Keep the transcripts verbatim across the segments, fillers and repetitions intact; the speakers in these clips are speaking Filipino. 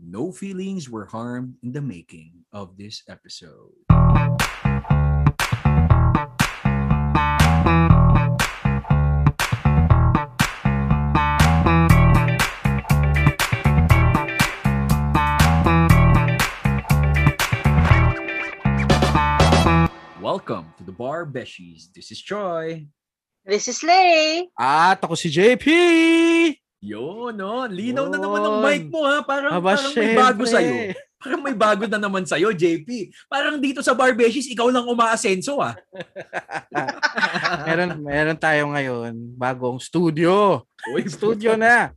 no feelings were harmed in the making of this episode. Welcome to the Barbeshies. This is Troy. This is Lay. At ako si J P. Yo, no, linaw Yon. Na naman ang mic mo, ha? Parang, Aba, parang may bago sa'yo. Parang may bago na naman sa'yo, J P. Parang dito sa Barbeshies, ikaw lang umaasenso, ha? meron, meron tayo ngayon, bagong studio. Oy, studio na.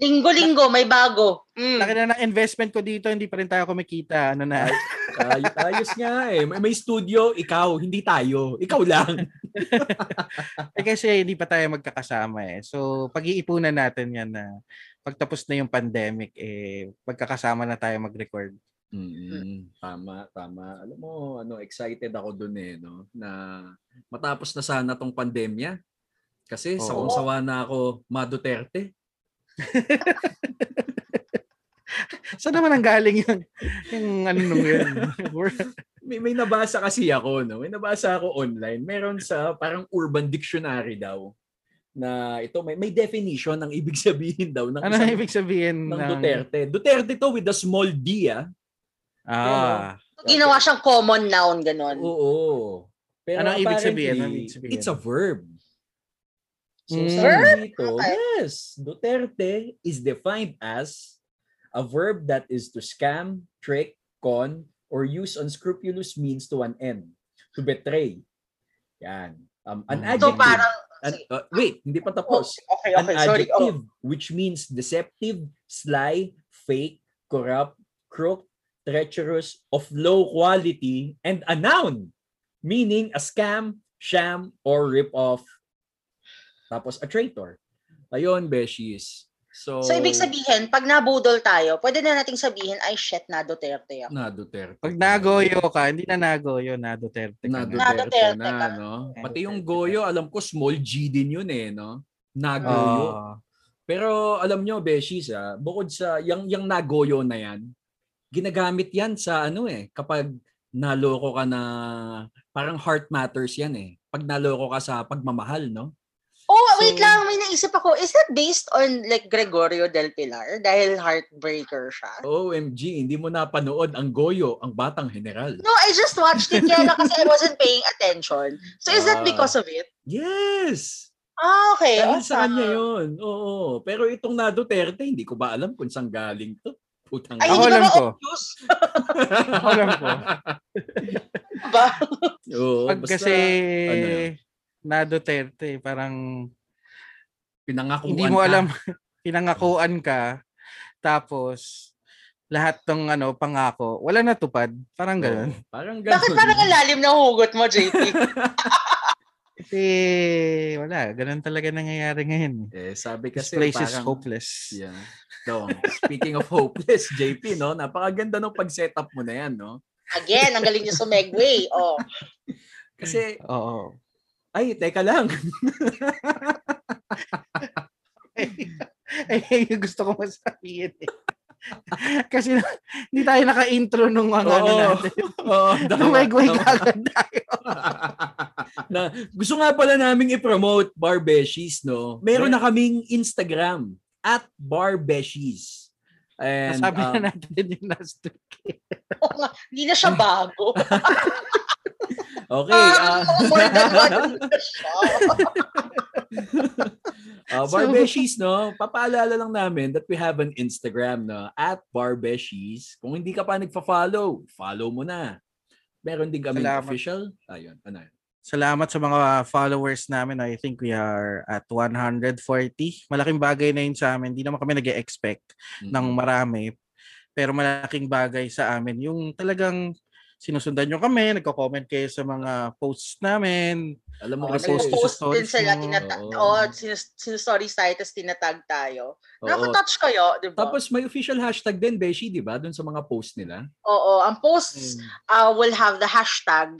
Linggo-linggo, may bago. Mm. Laki na ng investment ko dito, hindi pa rin tayo kumikita. Ano na? Ay, ayos nga eh. May, may studio, ikaw, hindi tayo. Ikaw lang. eh kasi hindi pa tayo magkakasama eh. So, pag-iipunan natin yan na pagtapos na yung pandemic, eh, pagkakasama na tayo mag-record. Mm-hmm. Tama, tama. Alam mo, ano, excited ako dun eh, no? Na matapos na sana tong pandemya. Kasi oh. Sawang-sawa na ako, Ma Duterte. Saan naman ang galing yun? Yung ano nung yun? may, may nabasa kasi ako, no? May nabasa ako online. Meron sa parang urban dictionary daw na ito, may, may definition ng ibig sabihin daw. Ng ano isang, ibig sabihin? Ng, ng Duterte. Duterte to with a small D, ah. Ah. Pero, ginawa siyang common noun, ganun. Oo. Pero ano ibig sabihin? Ano ibig sabihin? It's a verb. So, mm. verb? Dito, okay. Yes. Duterte is defined as a verb that is to scam, trick, con, or use unscrupulous means to an end. To betray. Yan. Um, an adjective. So parang, an, uh, wait, hindi pa tapos. Okay, okay, an sorry. adjective, oh. which means deceptive, sly, fake, corrupt, crook, treacherous, of low quality, and a noun, meaning a scam, sham, or rip-off. Tapos a traitor. Ayun, Beshies. So, so, ibig sabihin, pag nabudol tayo, pwede na nating sabihin, ay, shit, na Duterte ako. Na Duterte. Pag nagoyo ka, hindi na nagoyo, na Duterte ka na. Na Duterte na, ka. No? Pati yung Goyo, alam ko, small G din yun eh, no? Nagoyo. Oh. Pero, alam nyo, Beshies, ah, bukod sa, yung, yung nagoyo na yan, ginagamit yan sa, ano eh, kapag naloko ka na, parang heart matters yan eh. Pag naloko ka sa pagmamahal, no? Oh, so, wait lang. May naisip ako. Is that based on like Gregorio del Pilar? Dahil heartbreaker siya. O M G, hindi mo napanood ang Goyo, ang Batang Heneral. No, I just watched it kaya kasi I wasn't paying attention. So is that because of it? Yes! Ah, okay. Dahil awesome. Sa kanya yun. Oo. Pero itong na Duterte, hindi ko ba alam kung saan galing to? Putang ay, hindi ba obvious? Ako alam ko. Ba? Oo. Pag basta, kasi... Ano yun? Na Duterte, parang pinangakuan hindi mo alam, ka. pinangakuan ka, tapos lahat ng ano, pangako, wala natupad. Parang gano'n. Oh, parang gano'n. Bakit parang lalim na hugot mo, J P? Kasi wala, gano'n talaga nangyayari ngayon. Eh, sabi kasi This place parang, is hopeless. Yeah. So, speaking of hopeless, J P, no, napakaganda ng pag-setup mo na yan, no? Again, ang galing niyo sa Megway. Oh. Kasi, oo. Ay, teka lang. Ay, gusto ko masabihin eh. Kasi hindi tayo naka-intro nung mga ano natin. Oo, dumagway kagad tayo. na, gusto nga pala naming i-promote Barbeshies, no? Meron yeah. na kaming Instagram, at Barbeshies. And, nasabi um, na natin yung last week. Oo nga, hindi na siya bago. Okay. Uh, oh my God. uh, Barbeshies, no? Papaalala lang namin that we have an Instagram, no? At Barbeshies. Kung hindi ka pa nagpa-follow, follow mo na. Meron din kami official. Ayun, ano yun? Salamat sa mga followers namin. I think we are at one hundred forty. Malaking bagay na yun sa amin. Hindi naman kami nag-expect mm-hmm. ng marami. Pero malaking bagay sa amin. Yung talagang sinusundan nyo kami, nagko-comment kayo sa mga posts namin. Alam mo oh, kasi, post din sila, tinatag, oh. oh, sinustory sites, tinatag tayo. Oh, nakatouch kayo, di ba? Tapos may official hashtag din, Beshi, di ba? Doon sa mga posts nila. Oo, oh, oh. Ang posts hmm. uh, will have the hashtag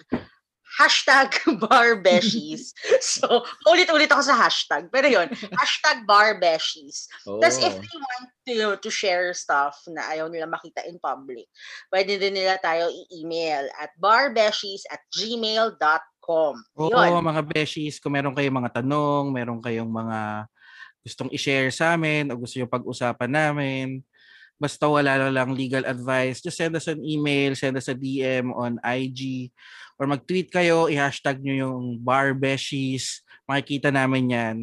hashtag Barbeshies. So, ulit-ulit ako sa hashtag. Pero yun, hashtag Barbeshies. Oh. Tapos if they want to, you know, to share stuff na ayaw nila makita in public, pwede din nila tayo i-email at barbeshies at gmail dot com. Oo, oh, mga beshies, kung meron kayong mga tanong, meron kayong mga gustong i-share sa amin o gusto nyo pag-usapan namin, basta wala lang legal advice, just send us an email, send us a D M on I G, or mag-tweet kayo, i-hashtag nyo yung Barbeshies. Makikita namin yan.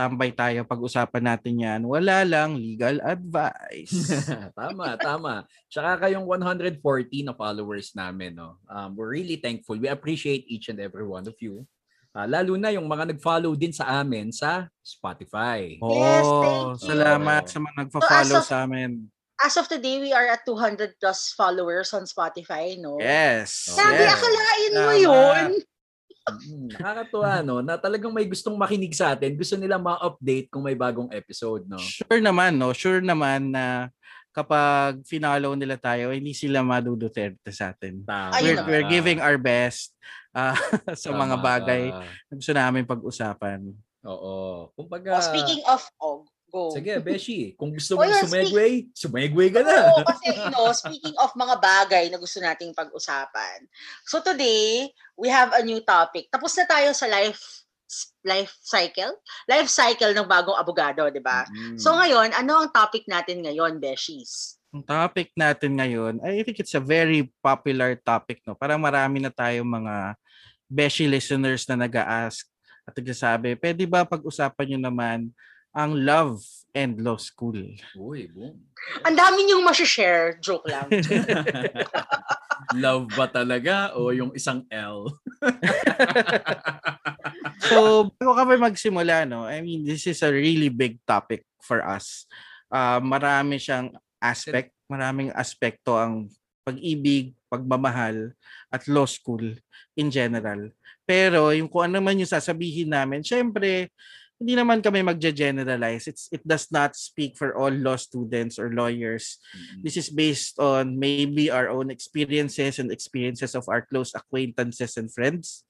Tambay tayo, pag-usapan natin yan. Wala lang legal advice. Tama, tama. Tsaka kayong one hundred fourteen na followers namin. No? Um, we're really thankful. We appreciate each and every one of you. Uh, lalo na yung mga nag-follow din sa amin sa Spotify. Yes, thank you. Salamat sa mga nagpa-follow so, of- sa amin. As of today, we are at two hundred plus followers on Spotify, no? Yes. Sabi, yes. Akalain mo Tama. Yun. Nakakatuwa, no? Na talagang may gustong makinig sa atin. Gusto nila ma-update kung may bagong episode, no? Sure naman, no? Sure naman na kapag finalo nila tayo, hindi sila maduduterte sa atin. We're, we're giving our best uh, sa Tama. Mga bagay na gusto namin pag-usapan. Oo. Kumbaga... Oh, speaking of... Oh, Go. Sige, Beshi, kung gusto mo oh, yeah, sumegway, speak- sumegway ka na. Oo, kasi you know, speaking of mga bagay na gusto nating pag-usapan. So today, we have a new topic. Tapos na tayo sa life life cycle? Life cycle ng bagong abogado, di ba? Mm. So ngayon, ano ang topic natin ngayon, Beshies? Ang topic natin ngayon, I think it's a very popular topic, no? Para marami na tayong mga Beshi listeners na nag-a-ask at nagsasabi, pwede ba pag-usapan nyo naman ang love and law school. Uy, boom. Ang dami niyong ma-share, joke lang. Love ba talaga o yung isang L? So, bago kami magsimula, no? I mean, this is a really big topic for us. Uh, marami siyang aspect, maraming aspekto ang pag-ibig, pagmamahal, at law school in general. Pero yung kung ano man yung sasabihin namin, syempre, hindi naman kami magge-generalize. It's, it does not speak for all law students or lawyers. Mm-hmm. This is based on maybe our own experiences and experiences of our close acquaintances and friends.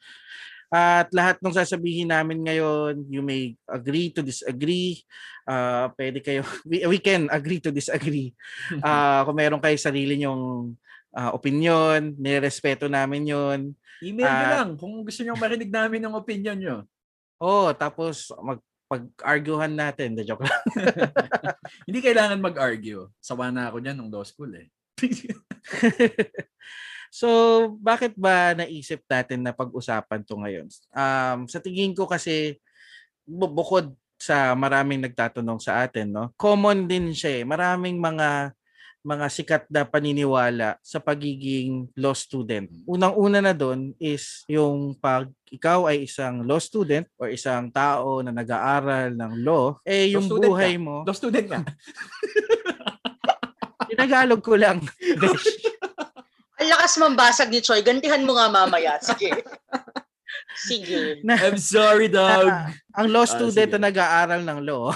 At lahat ng sasabihin namin ngayon, you may agree to disagree. Uh, pwede kayo, we, we can agree to disagree. Uh, kung meron kayo sarili nyong uh, opinion, nirespeto namin yun. Email nyo uh, lang kung gusto nyo marinig namin ng opinion nyo. Oh, tapos magpag-arguhan natin. De joke lang. Hindi kailangan mag-argue. Sawa na ako niyan nung law school eh. So, bakit ba naisip natin na pag-usapan to ngayon? Um, sa tingin ko kasi bukod sa maraming nagtatanong sa atin, no? Common din siya eh. Maraming mga mga sikat na paniniwala sa pagiging law student. Unang-una na doon is yung pag ikaw ay isang law student or isang tao na nag-aaral ng law, eh yung law buhay ka. Mo... Law student ka. Tinagalog ko lang. Ang lakas mambasag ni Choi. Gantihan mo nga mamaya. Sige. Sige. Na, I'm sorry, dog. Na, ang law student ah, na nag-aaral ng law.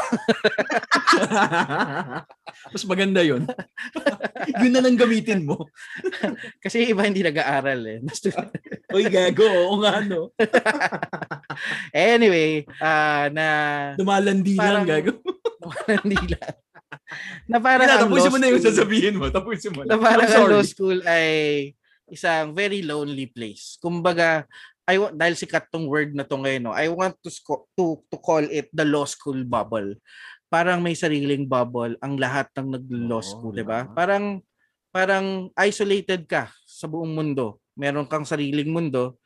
Mas maganda yun. Yun na lang gamitin mo. Kasi iba hindi nag-aaral eh. Uy, gago. Oo nga, no? Anyway, uh, na... Dumalandi lang, gago. Dumalandi lang. Na parang na, ang tapusin mo na yung sasabihin mo. Tapusin mo na. Na parang ang law school ay isang very lonely place. Kumbaga, I want, dahil sikat tong word na to ngayon, no, I want to, sco- to to call it the law school bubble. Parang may sariling bubble ang lahat ng nag-law school, oh, 'di ba? Parang parang isolated ka sa buong mundo. Meron kang sariling mundo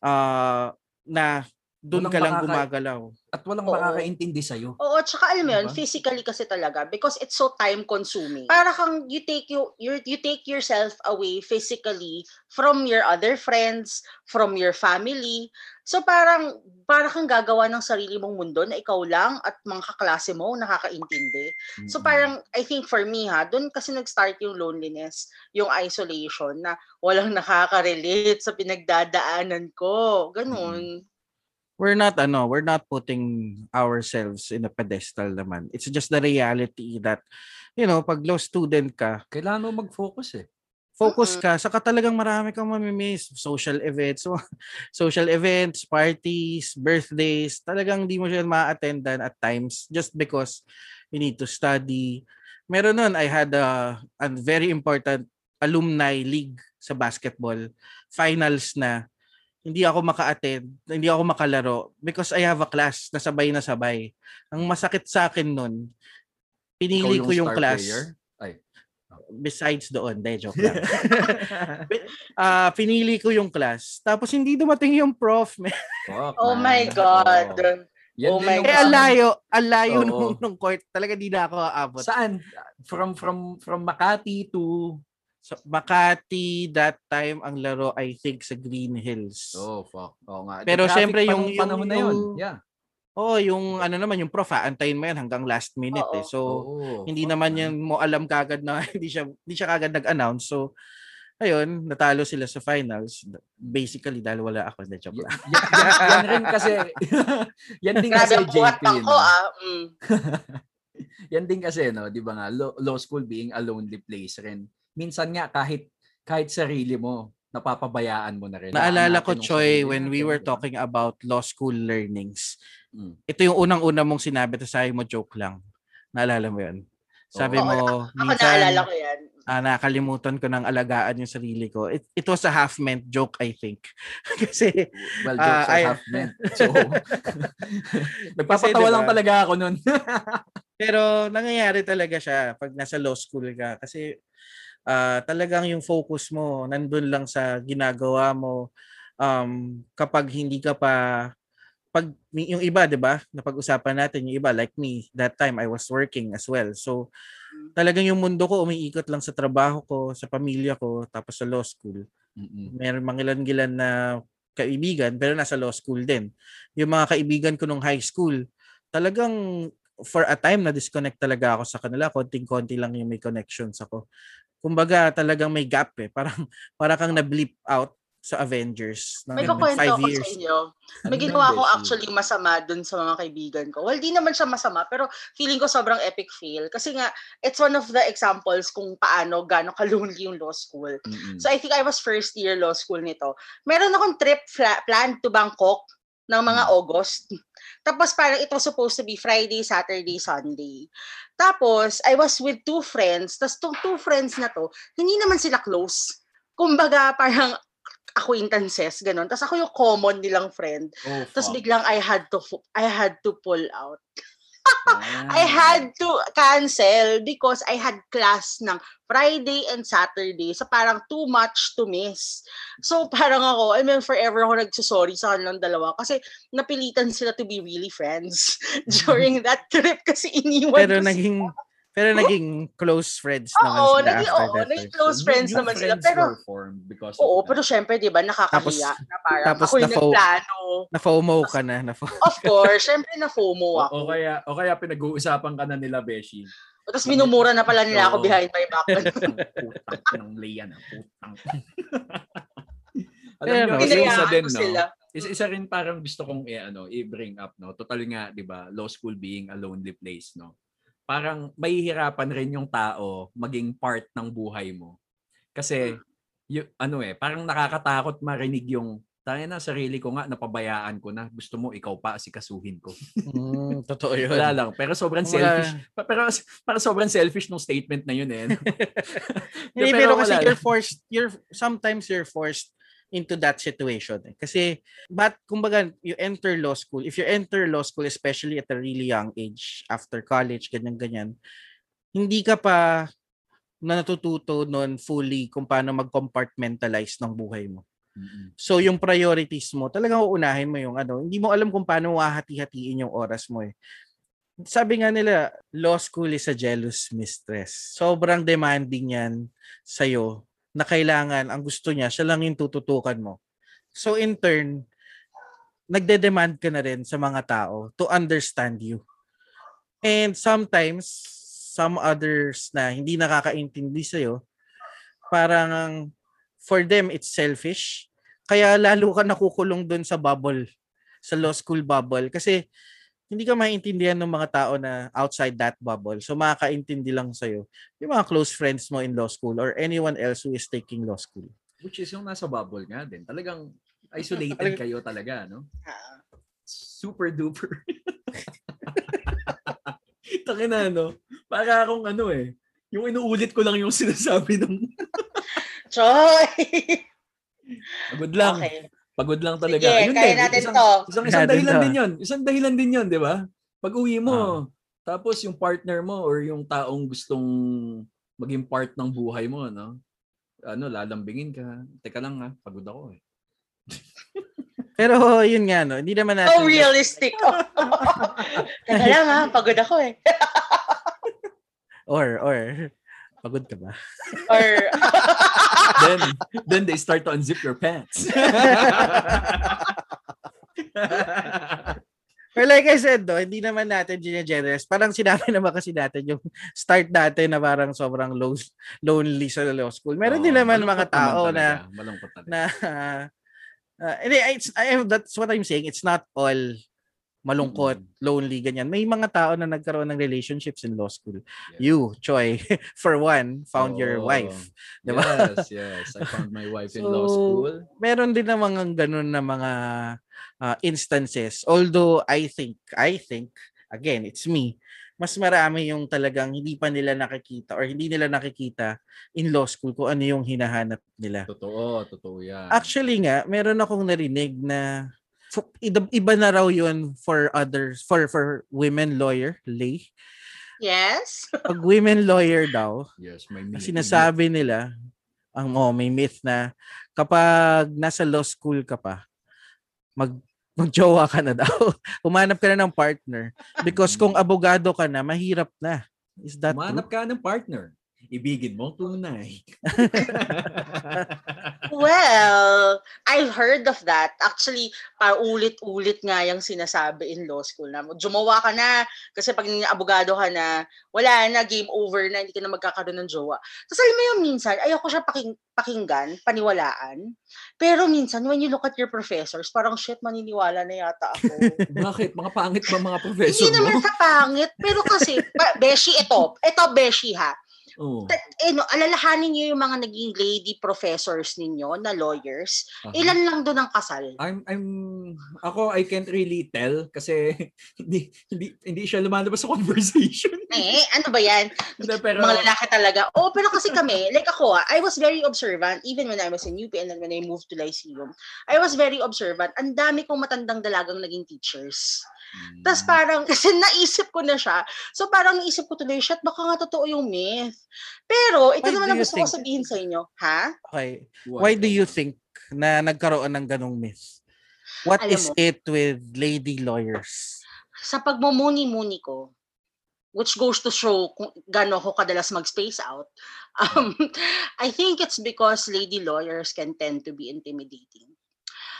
uh, na doon ka lang gumagalaw. At walang Oo. Makakaintindi sa'yo. Oo, tsaka alam mo yun, diba? Physically kasi talaga because it's so time-consuming. Para kang you take, you, you, you take yourself away physically from your other friends, from your family. So parang para kang gagawa ng sarili mong mundo na ikaw lang at mga kaklase mo nakakaintindi. Mm-hmm. So parang I think for me ha, doon kasi nag-start yung loneliness, yung isolation na walang nakaka-relate sa pinagdadaanan ko. Ganun. Mm-hmm. We're not ano, we're not putting ourselves in a pedestal naman. It's just the reality that you know, pag law student ka, kailangan mo mag-focus eh. Focus ka, saka talagang marami kang mamimiss. Social events, so, social events, parties, birthdays, talagang di mo siya ma-attendan at times just because you need to study. Meron nun, I had a, a very important alumni league sa basketball. Finals na. Hindi ako maka-attend, hindi ako makalaro because I have a class na sabay na sabay. Ang masakit sa akin nun, pinili yung ko yung class. Player? Besides doon, de joke lang. uh, pinili ko yung class. Tapos hindi dumating yung prof. Oh my God. Oh, oh my God. Eh, alayo. Alayo oh, nung, nung court. Talaga di na ako aabot. Saan? From from from Makati to... So, Makati, that time, ang laro, I think, sa Green Hills. Oh, fuck. Oh, nga. Pero siyempre yung... panahon na yun. Yeah. Oh, yung ano naman yung prof, aantayin mo yan hanggang last minute eh. So oo, hindi oo, naman yan mo alam kagad na hindi siya hindi siya kagad nag-announce. So ayun, natalo sila sa finals. Basically dahil wala ako na job. Y- y- yan rin kasi yan din kasi J P. Ako, ah. Mm. Yan din kasi no, 'di ba nga, law school being a lonely place rin. Minsan nga kahit kahit sarili mo napapabayaan mo na rin. Naalala ko, Choy, when we were talking about law school learnings, mm. ito yung unang-una mong sinabi, tapos sabi mo, joke lang. Naalala mo yun? Sabi oh, mo, oh, minsan, naalala ko yan. Ah, nakalimutan ko ng alagaan yung sarili ko. It, it was a half-meant joke, I think. Kasi, well, jokes uh, are half-meant. So, nagpapatawa lang talaga ako nun. Pero, nangyayari talaga siya pag nasa law school ka. Kasi, Uh, talagang yung focus mo nandun lang sa ginagawa mo um, kapag hindi ka pa pag yung iba, 'di ba? Napag-usapan natin yung iba like me that time I was working as well. So talagang yung mundo ko umiikot lang sa trabaho ko, sa pamilya ko, tapos sa law school. Mm-hmm. Meron mangilan-gilan na kaibigan pero nasa law school din. Yung mga kaibigan ko nung high school, talagang for a time na disconnect talaga ako sa kanila. Konting-konti lang yung may connections ako. Kumbaga talagang may gap eh. Parang para kang na-blip out sa Avengers. May kukwento ako years. Sa inyo. May ginawa ko actually masama dun sa mga kaibigan ko. Well, di naman siya masama pero feeling ko sobrang epic fail. Kasi nga, it's one of the examples kung paano gano'ng ka-lonely yung law school. Mm-hmm. So I think I was first year law school nito. Meron akong trip fla- planned to Bangkok ng mga August. Tapos parang it was supposed to be Friday, Saturday, Sunday. Tapos I was with two friends. Tapos tong two friends na to, hindi naman sila close. Kumbaga parang acquaintances, ganun. Tapos ako yung common nilang friend. Oh, tapos biglang I had to I had to pull out. I had to cancel because I had class ng Friday and Saturday. So parang too much to miss. So parang ako, I mean forever ako nagsusorry sa kanilang dalawa kasi napilitan sila to be really friends during that trip kasi iniwan pero naging sila. Pero naging close friends naman oo, sila naging, after oo, that. Oo, naging close friends yung naman friends sila. Pero, oo, pero syempre, di ba, nakakahiya na parang tapos ako'y na nagplano. Na-FOMO ka na. Na-FOMO. Of course, syempre na-FOMO ako. O, o, kaya, o kaya pinag-uusapan ka na nila, Beshi. Tapos minumura na pala nila ako behind my back. Putang ng Leyan. Putang. Alam niyo, kasi isa din, no? Isa rin parang gusto kong i-ano, i-bring up, no? Total nga, di ba, law school being a lonely place, no? Parang mahihirapan rin yung tao maging part ng buhay mo. Kasi, y- ano eh, parang nakakatakot marinig yung, tayo na, sarili ko nga, napabayaan ko na. Gusto mo, ikaw pa, asikasuhin ko. Mm, totoo yun. Wala lang. Pero sobrang wala. Selfish. Pa- pero parang sobrang selfish nung statement na yun eh. Hindi, pero, pero kasi you're forced, you're, sometimes you're forced into that situation. Kasi, but, kumbaga, you enter law school, if you enter law school, especially at a really young age, after college, ganyan-ganyan, hindi ka pa na natututo nun fully kung paano mag-compartmentalize ng buhay mo. Mm-hmm. So, yung priorities mo, talagang uunahin mo yung ano, hindi mo alam kung paano hahati-hatiin yung oras mo eh. Sabi nga nila, law school is a jealous mistress. Sobrang demanding yan sa'yo na kailangan, ang gusto niya, siya lang yung tututukan mo. So in turn, nagde-demand ka na rin sa mga tao to understand you. And sometimes, some others na hindi nakakaintindi sa'yo, parang for them, it's selfish. Kaya lalo ka nakukulong dun sa bubble, sa law school bubble. Kasi hindi ka maiintindihan ng mga tao na outside that bubble. So makakaintindi lang sa'yo yung mga close friends mo in law school or anyone else who is taking law school. Which is yung nasa bubble nga din. Talagang isolated kayo talaga, no? Super duper. Taka na, no? Para akong ano eh. Yung inuulit ko lang yung sinasabi ng... Choy! Pagod lang. Okay. Pagod lang talaga. Sige, ayun kaya din. natin isang, to. Isang, isang dahilan din yun. Isang dahilan din yun, di ba? Pag uwi mo, ah. tapos yung partner mo or yung taong gustong maging part ng buhay mo, no? Ano, lalambingin ka. Teka lang ha, pagod ako eh. Pero yun nga, no? Hindi naman natin... So realistic. Teka lang ha, pagod ako eh. or, or... Pagod ka ba? Or... then, then they start to unzip your pants. Or like I said, do, hindi naman natin gine-generous. Parang sinabi naman kasi natin yung start natin na parang sobrang low, lonely sa law school. Meron oh, din naman mga tao naman na... na uh, it's, I, that's what I'm saying. It's not all... malungkot, mm-hmm. lonely, ganyan. May mga tao na nagkaroon ng relationships in law school. Yeah. You, Choy, for one, found oh, your wife. Diba? Yes, yes. I found my wife so, in law school. Meron din na mga ganun na mga uh, instances. Although, I think, I think, again, it's me, mas marami yung talagang hindi pa nila nakikita or hindi nila nakikita in law school kung ano yung hinahanap nila. Totoo, totoo yan. Actually nga, meron akong narinig na iba na raw yun for others, for for women lawyer, lay. Yes. Pag women lawyer daw, yes, may myth, sinasabi myth. nila, ang oh, may myth na kapag nasa law school ka pa, mag, magjowa ka na daw. Umanap ka na ng partner. Because kung abogado ka na, mahirap na. Is that Umanap true? ka ng partner. Ibigin mo tunay. Well, I've heard of that. Actually, para ulit-ulit nga yung sinasabi in law school na jumawa ka na kasi pag abogado ka na, wala na, game over na, hindi ka na magkakaroon ng jowa. Tapos alam mo yung minsan, ayoko siya paking, pakinggan, paniwalaan. Pero minsan, when you look at your professors, parang shit, maniniwala na yata ako. Bakit? Mga pangit ba mga professor hindi mo? Hindi naman sa pangit, pero kasi, pa, beshi ito. Ito, beshi ha. Oh. That, eh, no, alalahanin niyo yung mga naging lady professors ninyo na lawyers. Uh-huh. Ilan lang doon ang kasal? I'm I'm ako I can't really tell kasi hindi hindi, hindi siya lumalabas sa conversation. Eh, ano ba 'yan? Hindi, pero, mga lalaki talaga. Oh, pero kasi kami, like ako, I was very observant even when I was in U P and then when I moved to Lyceum. I was very observant. Ang dami kong matandang dalagang naging teachers. Mm. Tapos parang, kasi naisip ko na siya. So parang naisip ko tuloy, shit, baka nga totoo yung myth. Pero, ito Why naman ang gusto think... ko sabihin sa inyo. Ha? Okay. Why do you think na nagkaroon ng ganong myth? What Alam is mo, it with lady lawyers? Sa pagmumuni-muni ko, which goes to show kung gano'n ako kadalas mag-space out, um, I think it's because lady lawyers can tend to be intimidating.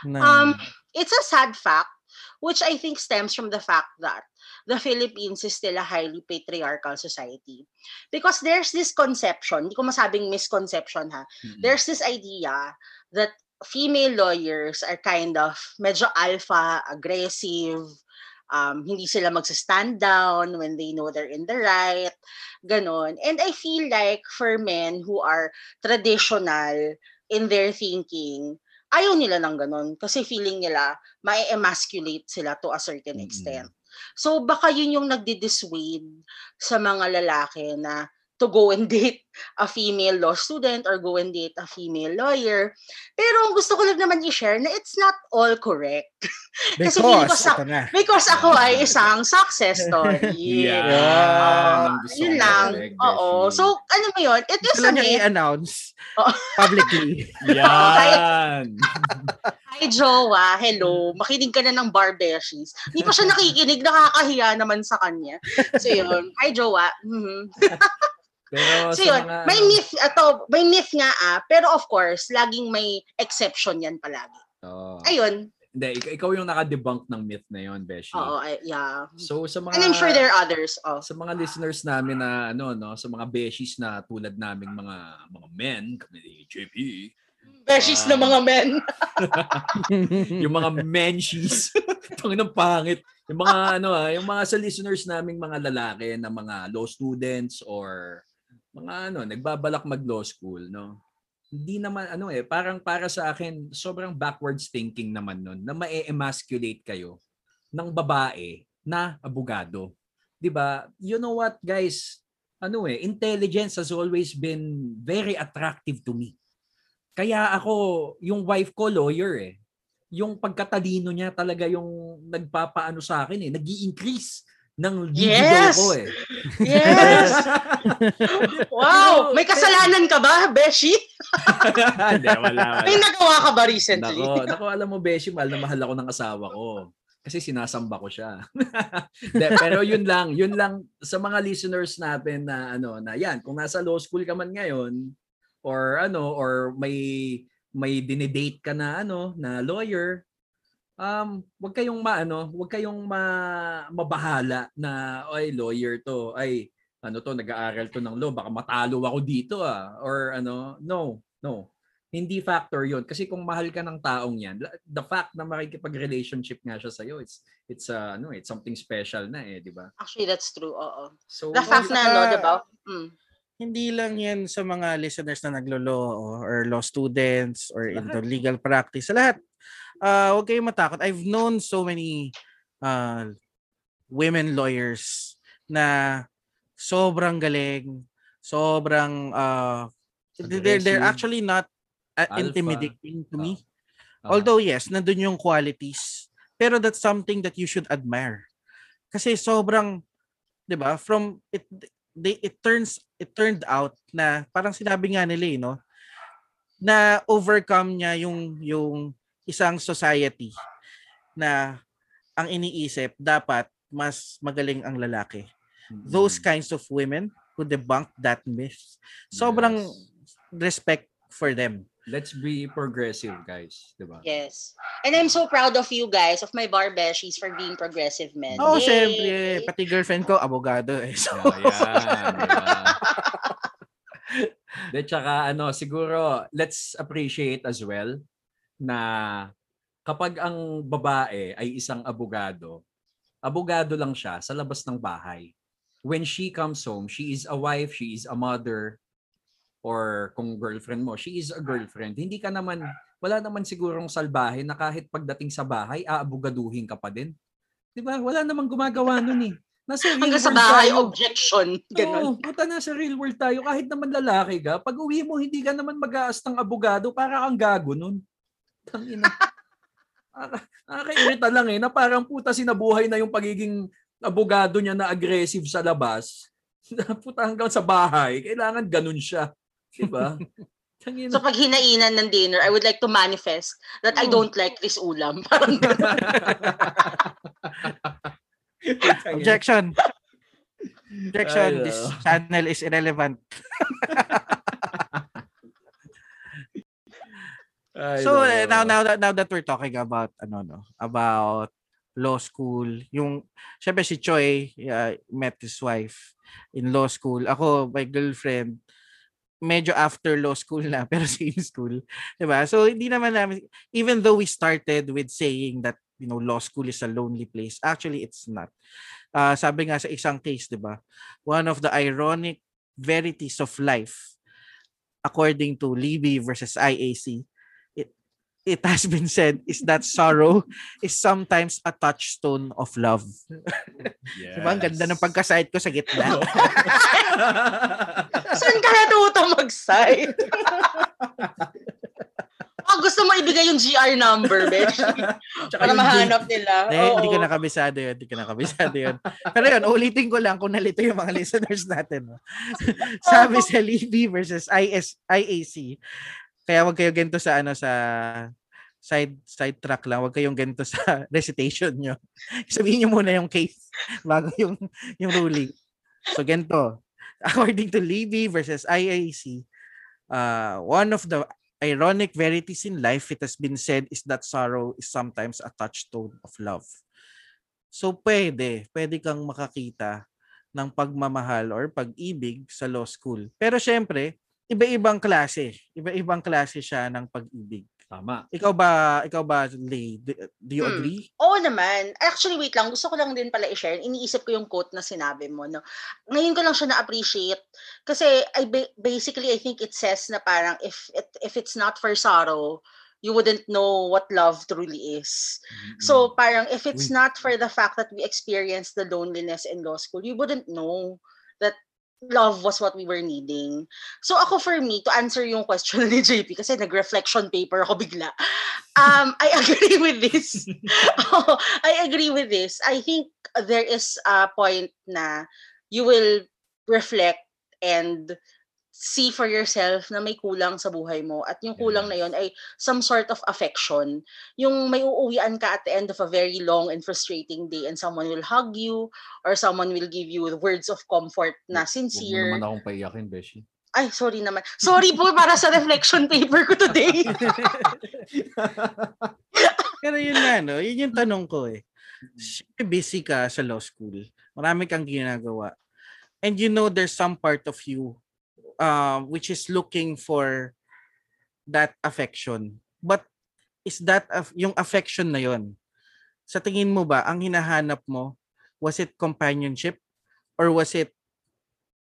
No. Um, it's a sad fact, which I think stems from the fact that the Philippines is still a highly patriarchal society. Because there's this conception, hindi ko masabing misconception ha, mm-hmm. there's this idea that female lawyers are kind of medyo alpha, aggressive, um, hindi sila magsa-stand down when they know they're in the right, ganon. And I feel like for men who are traditional in their thinking, ayaw nila ng ganun kasi feeling nila ma-emasculate sila to a certain extent. Mm-hmm. So baka yun yung nagdi-dissuade sa mga lalaki na to go and date a female law student or go and date a female lawyer. Pero ang gusto ko lang naman i-share na it's not all correct. Kasi because, sa- because ako ay isang success story. Yeah. Uh, yun lang. Oo. So, ano mo yun? It is a myth. I-announce publicly. Yan. Hi, Jowa. Hello. Makinig ka na ng Barbeshies. Hindi pa siya nakikinig. Nakakahiya naman sa kanya. So, yun. Hi, Jowa. Mm-hmm. Pero so yun, mga... may myth, ato, may myth nga ah, pero of course, laging may exception yan palagi. Oh. Ayun. Hindi, ikaw yung naka-debunk ng myth na yun, Beshi. Oo, I, yeah. So sa mga... And I'm sure there are others. Oh. Sa mga listeners namin na, ano, no, sa mga Beshies na tulad naming mga mga men, kami ni J P. Beshies uh, na mga men. Yung mga menshies. Pangit ng pangit. Yung mga ano ah, yung mga sa listeners naming mga lalaki na mga law students or mga ano, nagbabalak mag-law school, no? Hindi naman ano eh, parang para sa akin sobrang backwards thinking naman nun na ma-emasculate kayo ng babae na abogado. 'Di ba? You know what, guys? Ano eh, intelligence has always been very attractive to me. Kaya ako, yung wife ko lawyer eh. Yung pagkatalino niya talaga yung nagpapaano sa akin eh, nag-i-increase ng libido ko eh. Yes! Wow! May kasalanan ka ba, Beshi? Hindi, wala, wala. May nagawa ka ba recently? Nako, nako, alam mo, Beshi, mahal na mahal ako ng asawa ko. Kasi sinasamba ko siya. De, pero yun lang, yun lang sa mga listeners natin na ano, na yan, kung nasa law school ka man ngayon, or ano, or may may dinedate ka na ano, na lawyer, Um, wag kayong maano, wag kayong ma, mabahala na ay lawyer to, ay ano to, nag-aaral to ng law, baka matalo ako dito ah, or ano, no, no. Hindi factor 'yon kasi kung mahal ka ng taong 'yan, the fact na makikipag-relationship nga siya sa iyo, it's it's uh, ano, it's something special na eh, di ba? Actually, that's true. Oo. So, the fact na ano, di ba? Mm. Hindi lang yan sa mga listeners na naglo-law or law students or into legal practice. Sa lahat, uh, huwag kayong matakot. I've known so many uh, women lawyers na sobrang galing, sobrang... Uh, they're, they're actually not uh, intimidating to me. Although yes, nandun yung qualities. Pero that's something that you should admire. Kasi sobrang, di ba, from... it. They, it turns it turned out na parang sinabi nga nila eh, no, na overcome niya yung yung isang society na ang iniisip dapat mas magaling ang lalaki. Mm-hmm. Those kinds of women who debunk that myth. Sobrang yes. Respect for them. Let's be progressive, guys, diba? Yes. And I'm so proud of you guys, of my Barbeshies, for being progressive men. Oh, yay! Siyempre. Pati girlfriend ko, abogado eh. So, yeah, yan. De, tsaka, ano, siguro, let's appreciate as well na kapag ang babae ay isang abogado, abogado lang siya sa labas ng bahay. When she comes home, she is a wife, she is a mother, or kung girlfriend mo, she is a girlfriend. Hindi ka naman, wala naman sigurong salbahe na kahit pagdating sa bahay, aabugaduhin ka pa din. Di ba? Wala namang gumagawa nun eh. Nasa real hanggang world sa bahay, tayo. Objection. Ganun. Oo, puta, nasa real world tayo. Kahit naman lalaki ka, pag uwi mo, hindi ka naman mag-aas ng abogado, para kang gago nun. Tangina. Nakakairita lang eh, na parang puta sinabuhay na yung pagiging abogado niya na aggressive sa labas. Puta hanggang sa bahay, kailangan ganun siya. Diba? So pag hinainan ng dinner, I would like to manifest that oh. I don't like this ulam. Parang Objection. Objection. Ay, this channel is irrelevant. Ay, so uh, now now that now that we're talking about ano no, about law school, yung syempre si Choi uh, met his wife in law school. Ako, my girlfriend, medyo after law school na, pero same school. Diba? So, hindi naman namin, even though we started with saying that, you know, law school is a lonely place, actually, it's not. Uh, sabi nga sa isang case, diba, one of the ironic verities of life, according to Libby versus I A C, it, it has been said, is that sorrow is sometimes a touchstone of love. Yes. Diba? Ang ganda ng pagka-side ko sa gitna. Saan ka natutong mag-site? Oh, gusto mo ibigay yung G R number, bitch. Para mahanap nila. Eh, hindi ka nakabisado yun. Hindi ka nakabisado yun. Pero yun, ulitin ko lang kung nalito yung mga listeners natin. Sabi sa Libby versus I A C. Kaya wag kayo ganito sa ano sa... side side track lang, wag kayong ganito sa recitation nyo. Sabihin nyo muna yung case bago yung yung ruling. So, ganito. According to Libby versus I A C, uh, one of the ironic verities in life, it has been said, is that sorrow is sometimes a touchstone of love. So pwede, pwede kang makakita ng pagmamahal or pag-ibig sa law school. Pero syempre, iba-ibang klase. Iba-ibang klase siya ng pag-ibig. Tama. Ikaw ba, ikaw ba, Lay, do, do you hmm. agree? Oo naman. Actually, wait lang. Gusto ko lang din pala i-share. Iniisip ko yung quote na sinabi mo. No? Ngayon ko lang siya na-appreciate. Kasi I, basically, I think it says na parang if it, if it's not for sorrow, you wouldn't know what love truly is. Mm-hmm. So parang if it's wait. not for the fact that we experienced the loneliness in law school, you wouldn't know that love was what we were needing. So ako, for me, to answer yung question ni J P, kasi nag-reflection paper ako bigla. Um, I agree with this. oh, I agree with this. I think there is a point na you will reflect and see for yourself na may kulang sa buhay mo. At yung kulang na yon ay some sort of affection. Yung may uuwian ka at the end of a very long and frustrating day and someone will hug you or someone will give you words of comfort na sincere. Huwag mo naman akong paiyakin, Beshi. Ay, sorry naman. Sorry po para sa reflection paper ko today. Pero yun na, no? Yun yung tanong ko eh. Busy ka sa law school. Marami kang ginagawa. And you know there's some part of you Uh, which is looking for that affection. But is that af- yung affection na yon? Sa tingin mo ba, ang hinahanap mo, was it companionship? Or was it,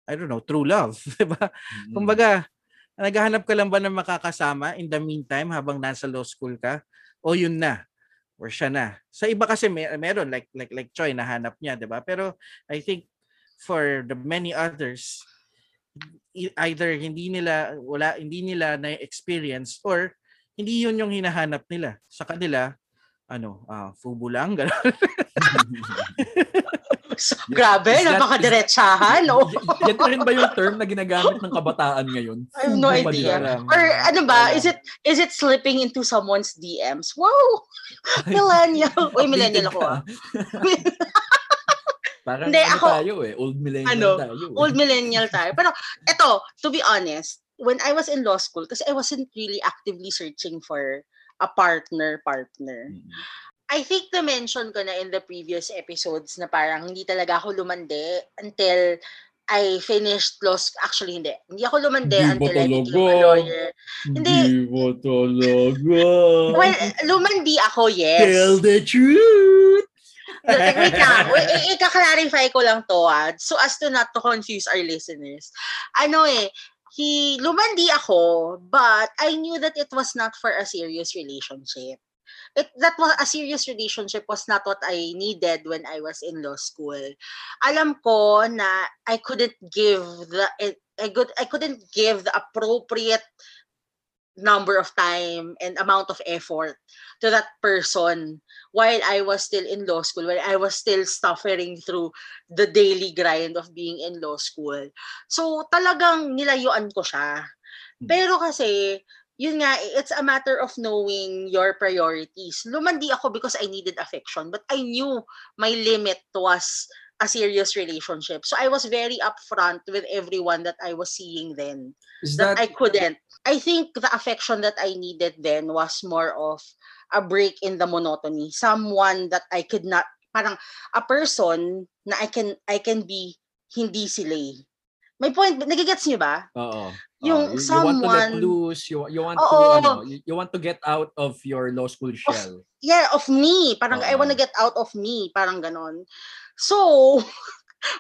I don't know, true love? Diba? Mm-hmm. Kumbaga, naghahanap ka lang ba ng makakasama in the meantime habang nasa law school ka? O yun na? Or siya na? Sa iba kasi mer- meron, like, like, like Choy, nahanap niya, diba? Pero I think for the many others, either hindi nila wala hindi nila na experience or hindi yun yung hinahanap nila sa kanila, ano, uh, fubo lang gano'n. So, grabe, napakadiretsahan. Oh. Yan rin ba yung term na ginagamit ng kabataan ngayon? I have no fubo idea. Lang. Or ano ba, is it is it slipping into someone's D Ms? Wow! Millennial. Uy, millennial ako ah. Parang hindi, ano ako, tayo eh, old millennial ano, tayo. Eh. Old millennial tayo. Pero ito, to be honest, when I was in law school, kasi I wasn't really actively searching for a partner, partner. Mm-hmm. I think na-mention ko na in the previous episodes na parang hindi talaga ako lumandi until I finished law school. Actually, hindi. Hindi ako lumandi di until I became a lawyer. Hindi. Hindi mo talaga. Well, lumandi ako, yes. Tell the truth. Like, wait lang, i-clarify ko lang to ah, so as to not to confuse our listeners. Ano eh, he, lumandi ako, but I knew that it was not for a serious relationship. It, that was a serious relationship was not what I needed when I was in law school. Alam ko na I couldn't give the, I, could, I couldn't give the appropriate number of time and amount of effort to that person while I was still in law school, while I was still suffering through the daily grind of being in law school. So talagang nilayuan ko siya. Pero kasi, yun nga, it's a matter of knowing your priorities. Lumandi ako because I needed affection, but I knew my limit was a serious relationship. So I was very upfront with everyone that I was seeing then. Is that, that I couldn't. I think the affection that I needed then was more of a break in the monotony. Someone that I could not, parang a person na I can I can be hindi silay. My point, nagigets niyo ba? Oo. Yung uh, you, someone you want to let loose, you, you want oh, to ano, you, you want to get out of your law school shell. Of, yeah, of me. Parang uh-oh. I want to get out of me, parang ganon. So,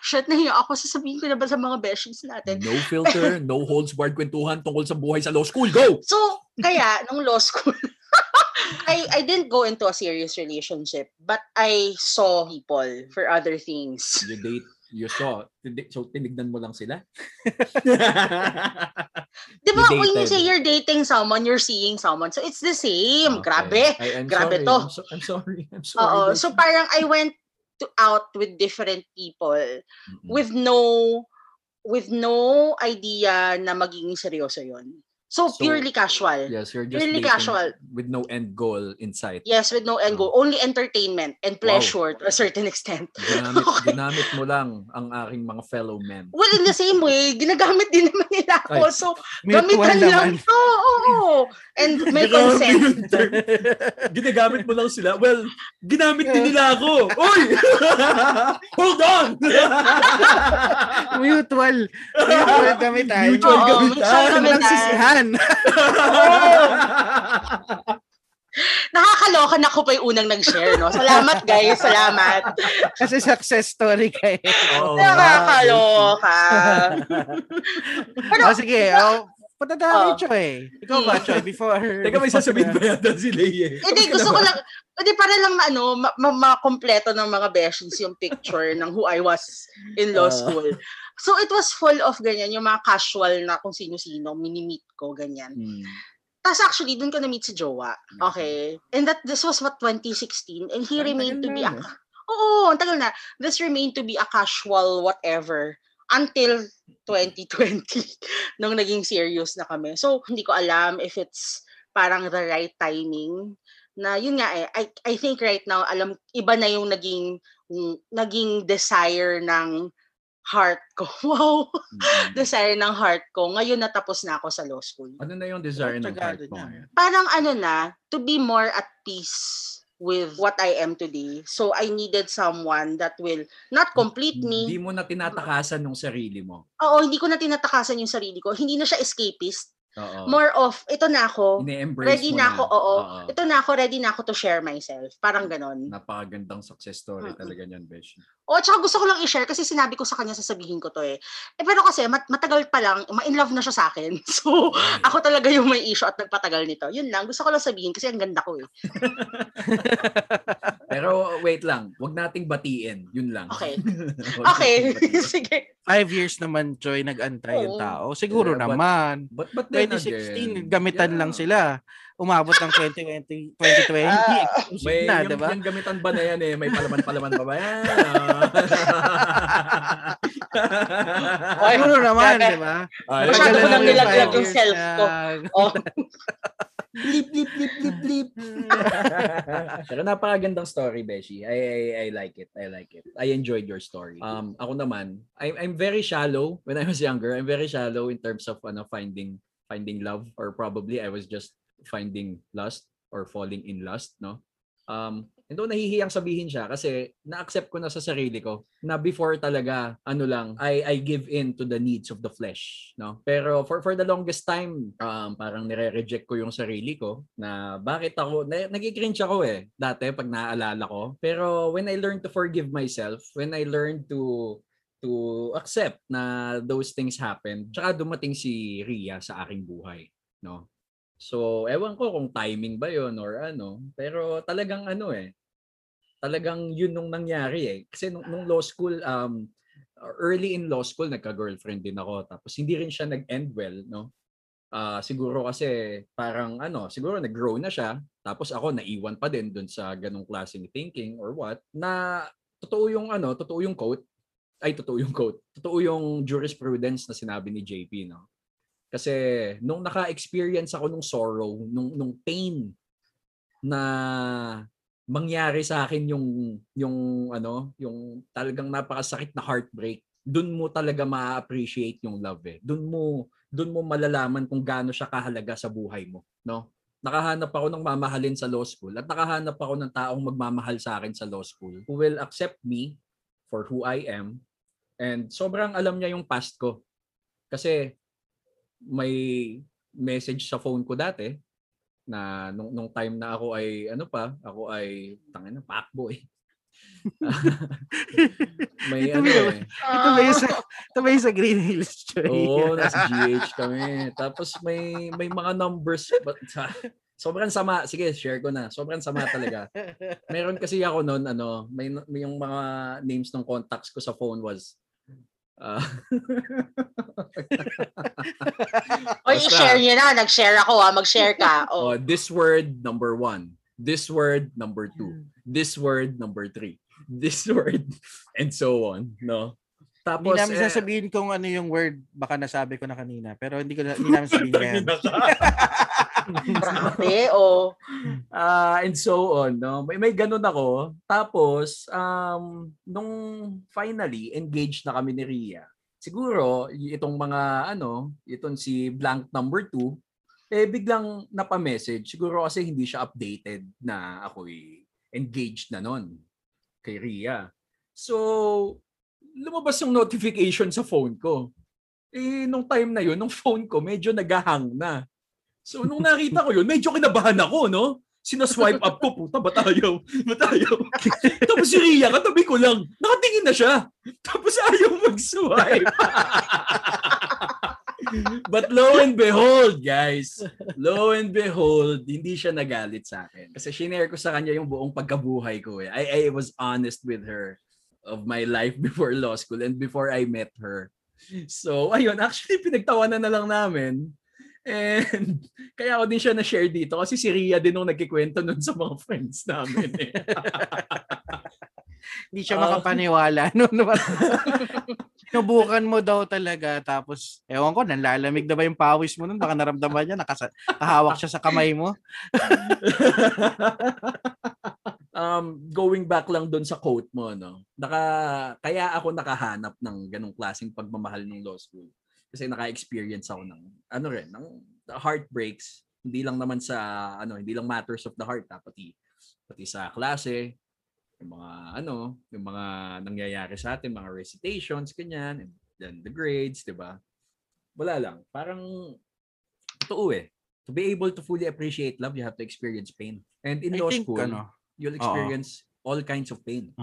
shit na yun. Ako, sasabihin ko na ba sa mga beshies natin? No filter, no holds barred kwentuhan tungkol sa buhay sa law school. Go! So, kaya nung law school, I I didn't go into a serious relationship, but I saw people for other things. You date. You saw. So, tinignan mo lang sila? Di ba, when you say you're dating someone, you're seeing someone. So, it's the same. Okay. Grabe. I, I'm Grabe sorry. to. I'm, so, I'm sorry. I'm sorry. Uh-oh. So, parang I went to out with different people mm-hmm. with no with no idea na magiging seryoso yun. So, so purely casual. Yes, you're just purely casual. With no end goal in sight. Yes, with no end goal. Only entertainment and pleasure wow. to a certain extent. Ginamit, okay. ginamit mo lang ang aking mga fellow men. Well, in the same way, ginagamit din naman nila ako. Ay, so, gamitan lang naman. to. Oo. And may consent. Ginagamit mo lang sila. Well, ginamit din nila ako. Uy! Hold on! Mutual. Mutual gamitan. Mutual gamitan. Mutual gamitan. Nagsisihan. Nakakaloka na ako pa yung unang nag-share, no? Salamat, guys. Salamat. Kasi success story kayo. Oh, nakakaloka. Pero, oh, sige. Oh, patadahan ni Choy. Ikaw ba, Choy? Before... Teka, may sasabihin ba yata si Leigh? Hindi, gusto ko lang... Hindi, para lang na, ano, makompleto ng mga beshies yung picture ng who I was in law school. So, it was full of ganyan, yung mga casual na kung sino-sino, mini-meet ko, ganyan. Hmm. Tapos actually, dun ko na-meet si Jowa. Okay. And that, this was what, twenty sixteen? And he remained to be a... Oo, ang tagal na. This remained to be a casual whatever until twenty twenty nung naging serious na kami. So, hindi ko alam if it's parang the right timing na yun nga eh. I, I think right now, alam, iba na yung naging, naging desire ng heart ko. Wow! Mm-hmm. Desire ng heart ko. Ngayon natapos na ako sa law school. Ano na yung desire so, ng heart mo? Parang ano na, to be more at peace with what I am today. So I needed someone that will not complete me. Hindi mo na tinatakasan yung sarili mo. Oo, hindi ko na tinatakasan yung sarili ko. Hindi na siya escapist. Uh-oh. More of, ito na ako, ready na, na ako, oo, uh-oh. ito na ako, ready na ako to share myself. Parang ganon. Napakagandang success story uh-huh. talaga niyan, Besh. O, tsaka gusto ko lang i-share kasi sinabi ko sa kanya, sasabihin ko to eh. eh pero kasi, mat- matagal pa lang, ma-inlove na siya sa akin. So, ako talaga yung may issue at nagpatagal nito. Yun lang, gusto ko lang sabihin kasi ang ganda ko eh. Pero wait lang, wag nating batiin. Yun lang. Okay. okay, sige. Five years naman, Joy, nag-antay oh. yung tao. Siguro yeah, but, naman. But, but, but twenty sixteen, gamitan yeah. lang sila. Umabot ng twenty twenty. twenty twenty uh, may, na, yung, diba? Yung gamitan ba na yan eh? May palaman-palaman pa ba yan? Ay, ano naman, diba? Masyado ko nang nilaglag yung self ko. Oh. Blip, blip, blip, blip, blip. Pero napakagandang story, Beshi. I, I I like it. I like it. I enjoyed your story. Um, ako naman, I, I'm very shallow. When I was younger, I'm very shallow in terms of ano, finding finding love, or probably I was just finding lust or falling in lust, no? Um, and though nahihiyang sabihin siya kasi na-accept ko na sa sarili ko na before talaga ano lang I I give in to the needs of the flesh, no? Pero for for the longest time um parang nire-reject ko yung sarili ko na bakit ako na, nagki-cringe ako eh dati pag naaalala ko. Pero when I learned to forgive myself, when I learned to to accept na those things happen, tsaka dumating si Ria sa aking buhay, no? So, ewan ko kung timing ba yun or ano. Pero talagang ano eh. Talagang yun nung nangyari eh. Kasi nung, nung law school, um, early in law school, nagka-girlfriend din ako. Tapos hindi rin siya nag-end well, no? Uh, siguro kasi parang ano, siguro nag-grow na siya. Tapos ako naiwan pa din dun sa ganong klaseng thinking or what. Na totoo yung ano, totoo yung quote. Ay, totoo yung quote. Totoo yung jurisprudence na sinabi ni J P, no? Kasi nung naka-experience ako nung sorrow, nung nung pain na mangyari sa akin yung yung ano, yung talagang napakasakit na heartbreak, doon mo talaga ma-appreciate yung love eh. Doon mo doon mo malalaman kung gaano siya kahalaga sa buhay mo, no? Nakahanap ako ng mamahalin sa law school at nakahanap ako ng taong magmamahal sa akin sa law school who will accept me for who I am, and sobrang alam niya yung past ko. Kasi may message sa phone ko dati na nung, nung time na ako ay ano pa, ako ay tangina fuckboy. May ito ano ba, eh. Ito ba yung sa, ito ba yung sa Green Hills, Choy? Oo, nasa G H kami. Tapos may may mga numbers. But, sobrang sama. Sige, share ko na. Sobrang sama talaga. Meron kasi ako noon, ano, may, may yung mga names ng contacts ko sa phone was Uh, o i-share niyo na, nag-share ako ah, mag-share ka. Oh. Oh, this word number one, this word number two, this word number three, this word and so on, no? Tapos hindi namin eh, sasabihin kung ano yung word, baka nasabi ko na kanina, pero hindi ko hindi namin sabihin. Grabe, oh. Uh, and so on, no? May, may ganun ako. Tapos, um, nung finally, engaged na kami ni Ria, siguro, itong mga, ano, itong si blank number two, eh, biglang napamessage. Siguro kasi hindi siya updated na ako'y engaged na nun kay Ria. So, lumabas yung notification sa phone ko. Eh, nung time na yun, nung phone ko, medyo nagahang na. So, nung nakita ko yun, medyo kinabahan ako, no? sinaswipe up ko, puta, ba't ayaw? Ba't ayaw? Tapos si Ria, katabi ko lang, nakatingin na siya. Tapos ayaw mag-swipe. But lo and behold, guys, lo and behold, hindi siya nagalit sa akin. Kasi shinare ko sa kanya yung buong pagkabuhay ko. Eh. I, I was honest with her of my life before law school and before I met her. So, ayun, actually, pinagtawanan na lang namin. And kaya ako din siya na-share dito kasi si Ria din nung nagkikwento nun sa mga friends namin. Eh. Hindi siya uh, makapaniwala. No? Sinubukan mo daw talaga tapos ewan ko, nanlalamig na ba yung pawis mo nun? Baka naramdaman niya, nakasa- nakahawak siya sa kamay mo. um, going back lang dun sa quote mo, no? Naka, kaya ako nakahanap ng ganong klaseng pagmamahal ng law school. Kasi naka-experience ako ng, ano rin, ng heartbreaks. Hindi lang naman sa, ano, hindi lang matters of the heart, ha? Pati, pati sa klase, yung mga ano, yung mga nangyayari sa atin, mga recitations, ganyan, and then the grades, di ba? Wala lang. Parang, totoo eh. To be able to fully appreciate love, you have to experience pain. And in I law think, school, ano, you'll experience uh-oh. all kinds of pain.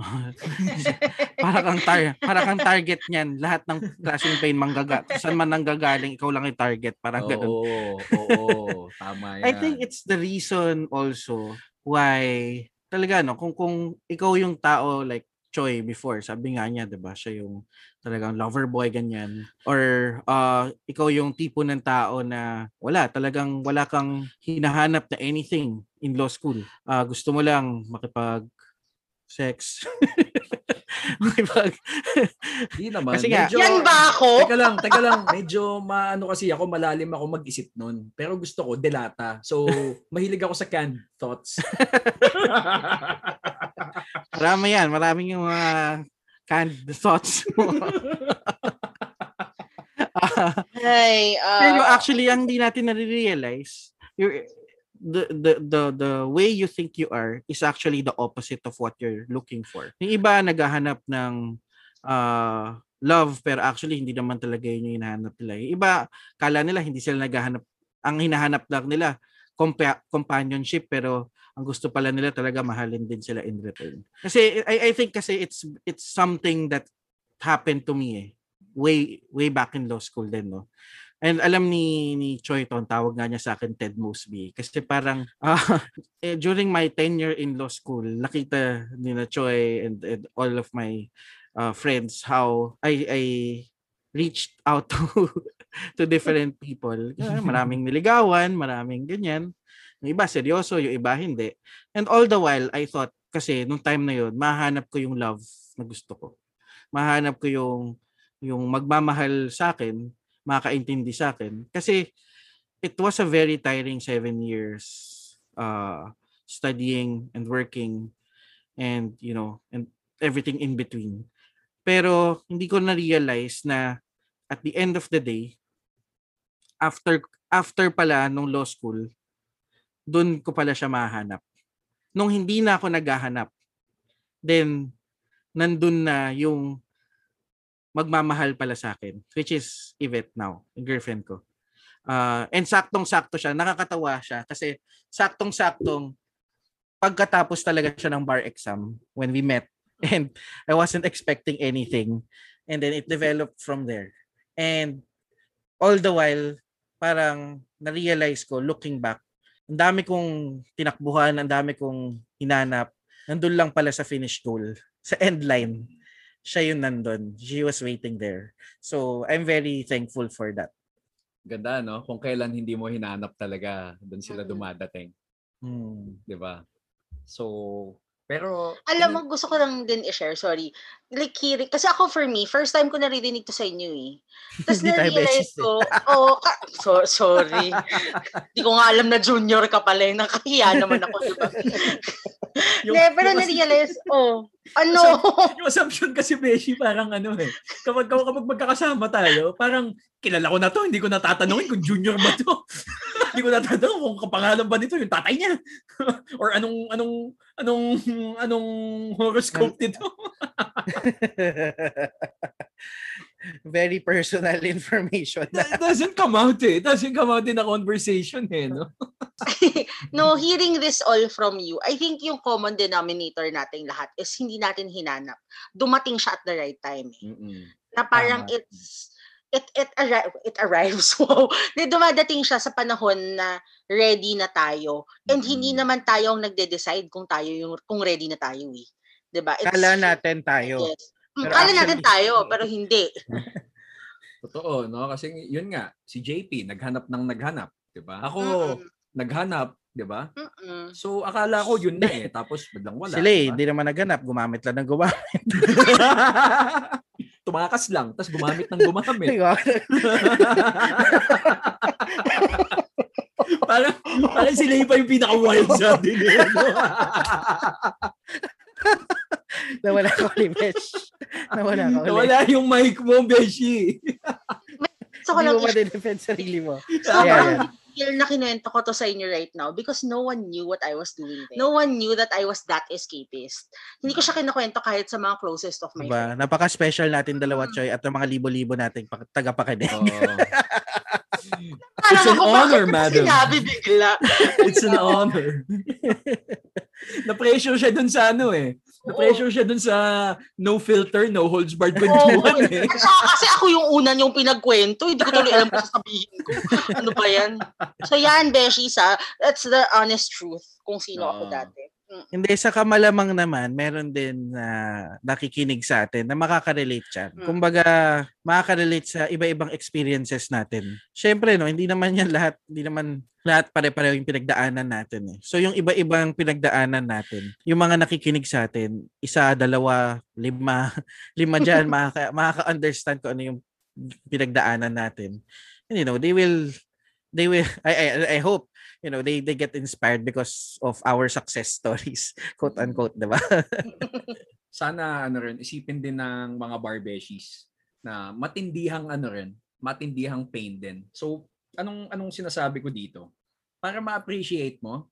para kang tar- para kang target niyan. Lahat ng klaseng pain manggaga. Saan man nanggagaling, ikaw lang yung target. Parang ganun. Oo, oo, tama yan. I think it's the reason also why talaga no kung kung ikaw yung tao like Choi before sabi nga niya 'di ba siya yung talagang lover boy ganyan or uh, ikaw yung tipo ng tao na wala talagang wala kang hinahanap na anything in law school uh, gusto mo lang makipag sex makipag di naman kasi medyo, yan ba ako teka lang teka lang medyo maano kasi ako malalim ako mag-isip noon pero gusto ko delata so mahilig ako sa canned thoughts. Marami yan. Maraming yung mga uh, canned thoughts mo. uh, hey, uh, pero actually, ang di natin nare-realize, you're, the, the, the, the way you think you are is actually the opposite of what you're looking for. Yung iba naghahanap ng uh, love, pero actually, hindi naman talaga yun yung hinahanap nila. Yung iba, kala nila, hindi sila naghahanap. Ang hinahanap lang nila, compa- companionship, pero ang gusto pala nila talaga mahalin din sila in return. Kasi I I think kasi it's it's something that happened to me eh. Way way back in law school din no. And alam ni ni Choi to, tawag nga niya sa akin Ted Mosby kasi parang uh, eh, during my tenure in law school nakita ni na Choi and, and all of my uh, friends how I I reached out to to different people. Maraming niligawan, maraming ganyan. Yung iba seryoso, yung iba hindi. And all the while, I thought, kasi nung time na yun, mahanap ko yung love na gusto ko. Mahanap ko yung, yung magmamahal sa akin, makaintindi sa akin. Kasi it was a very tiring seven years uh, studying and working and, you know, and everything in between. Pero hindi ko na-realize na at the end of the day, after, after pala nung law school, doon ko pala siya mahanap. Nung hindi na ako naghahanap, then nandun na yung magmamahal pala sa akin, which is Yvette now, yung girlfriend ko. Uh, and saktong-sakto siya, nakakatawa siya kasi saktong-saktong pagkatapos talaga siya ng bar exam when we met and I wasn't expecting anything and then it developed from there. And all the while, parang na-realize ko looking back, ang dami kong tinakbuhan, ang dami kong hinanap. Nandun lang pala sa finish goal. Sa end line, siya yun nandun. She was waiting there. So, I'm very thankful for that. Ganda, no? Kung kailan hindi mo hinanap talaga, dun sila dumadating. Hmm. Diba? So, pero... Alam mo, gusto ko lang din i-share, sorry. Like, hearing, kasi ako for me, first time ko naririnig to sa inyo eh. Tapos na-realize ko, oh, ka, so, sorry. Hindi ko nga alam na junior ka pala eh. Nakahiya naman ako, diba? Yung, De, pero na-realize, oh, ano? Yung assumption kasi, Beshi, parang ano eh. Kapag, kapag magkakasama tayo, parang kilala ko na to, hindi ko natatanungin kung junior ba to. Hindi ko natatanong kung kapangalan ba nito yung tatay niya. Or anong, anong, anong, anong horoscope nito. Very personal information. It doesn't come out eh. It doesn't come out in a conversation eh. No? No, hearing this all from you, I think yung common denominator nating lahat is hindi natin hinanap. Dumating siya at the right time. Eh. Na parang uh-huh. it's it it arri- it arrives. Wow. Dumadating siya sa panahon na ready na tayo. And mm-hmm. hindi naman tayo ang nagde-decide kung tayo yung kung ready na tayo eh. 'Di ba? Kala natin tayo. Yes. Pero kala actually, natin tayo pero hindi. Totoo, no? Kasi yun nga, si J P naghanap ng naghanap, 'di ba? Ako mm-mm. naghanap, 'di ba? Mm-mm. So akala ko yun na eh, tapos biglang wala. Sila diba? Hindi naman naghanap, gumamit lang ng gumamit. Tumakas lang, tapos gumamit ng gumamit. Parang parang sila yung pa yung pinaka-wild sa din. Nawala ko ni Besh. Nawala ko. Nawala yung mic mo, Beshi. So, hindi mo ma-defend sarili mo. So, yeah, yeah. na kinuwento ko to sa inyo right now because no one knew what I was doing there. No one knew that I was that escapist. Hindi ko siya kinukwento kahit sa mga closest of my diba? Friends. Napaka-special natin dalawa, Choy, at mga libo-libo nating tagapakinig. Oh. It's an honor, madam. Sinabi bigla. It's an honor. Na-pressure siya dun sa ano eh. Na-pressure siya dun sa no filter, no holds barred kwentuhan eh. Kasi ako yung una niyong pinagkwento. Hindi ko tuloy alam kung sasabihin ko. Ano ba yan? So yan, Beshi, sa that's the honest truth kung sino ako dati. Mm. Hindi, sa kamalamang naman, meron din uh, nakikinig sa atin na makaka-relate siya. Mm. Kumbaga, makaka-relate sa iba-ibang experiences natin. Siyempre, no, hindi naman yan lahat, hindi naman lahat pare-pareho yung pinagdaanan natin. Eh. So, yung iba-ibang pinagdaanan natin, yung mga nakikinig sa atin, isa, dalawa, lima, lima dyan, makaka- makaka-understand kung ano yung pinagdaanan natin. And you know, they will, they will, I, I, I hope, you know, they they get inspired because of our success stories, quote unquote, diba? Sana ano rin, isipin din ng mga Barbeshies na matindihang ano rin, matindihang pain din. So, anong anong sinasabi ko dito? Para ma-appreciate mo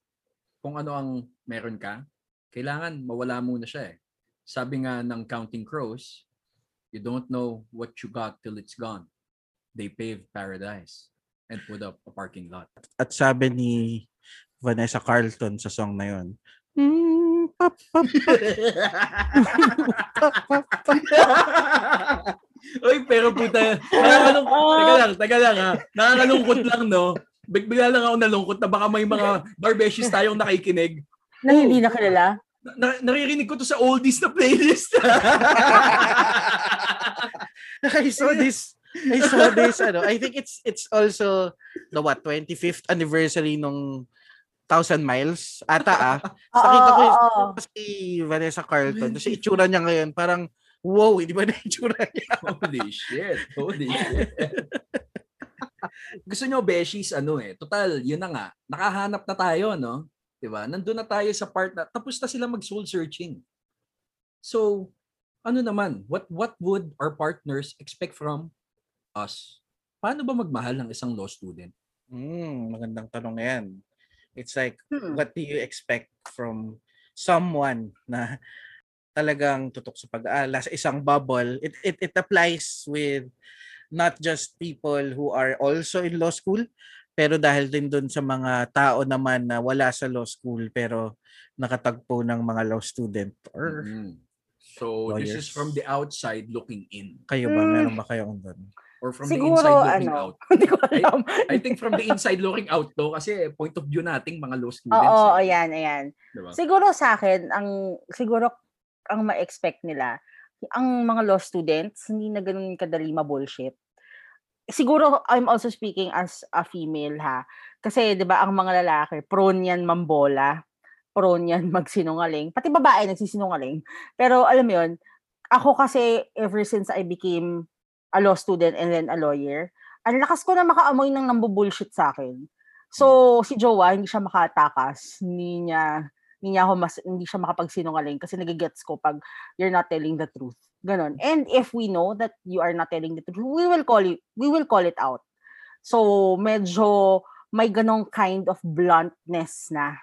kung ano ang meron ka, kailangan mawala muna siya eh. Sabi nga ng Counting Crows, you don't know what you got till it's gone. They paved paradise and put up a parking lot. At sabi ni Vanessa Carlton sa song na yun, mm, pop, pop, pop. Pop, pop, pop. Oy, pero puta, nakakalungkot. Teka lang, teka lang ha. Nakakalungkot lang, no? Bigla lang ako nalungkot na baka may mga Barbeshies tayong nakikinig. Na hindi na kilala? Na- naririnig ko to sa oldies na playlist. I saw this. I saw this, ano, I think it's it's also the what, twenty-fifth anniversary nung Thousand Miles, ata ah. Nakita ko si Vanessa Carlton, kasi itsura niya ngayon, parang, wow, hindi ba na itsura niya? Holy shit, holy shit. Gusto nyo, Beshies, ano eh, total, yun na nga, nakahanap na tayo, no? Diba? Nandun na tayo sa part na, tapos na sila mag-soul searching. So, ano naman, what what would our partners expect from us? Paano ba magmahal ng isang law student? Mm, magandang tanong yan. It's like, hmm. what do you expect from someone na talagang tutok sa pag-aala sa isang bubble? It, it, it applies with not just people who are also in law school, pero dahil din dun sa mga tao naman na wala sa law school pero nakatagpo ng mga law student or mm-hmm. So, lawyers. This is from the outside looking in. Kayo ba? Meron ba kayong dun? Or from siguro, the inside looking ano, out. Hindi ko alam. I, I think from the inside looking out to kasi point of view nating mga law students. Oo, eh. ayan, ayan. Diba? Siguro sa akin, ang siguro ang ma-expect nila, ang mga law students, hindi na ganun kadali ma-bullshit. Siguro, I'm also speaking as a female ha. Kasi, di ba, ang mga lalaki, prone yan mambola, prone yan magsinungaling. Pati babae nagsisinungaling. Pero alam mo yun, ako kasi ever since I became a law student and then a lawyer, ang lakas ko na makaamoy ng nambubullshit sa akin. So, si Jowa, hindi siya makatakas. Hindi niya, hindi niya ako mas, hindi siya makapagsinungaling kasi nagigets ko pag you're not telling the truth. Ganon. And if we know that you are not telling the truth, we will call it, we will call it out. So, medyo may ganong kind of bluntness na.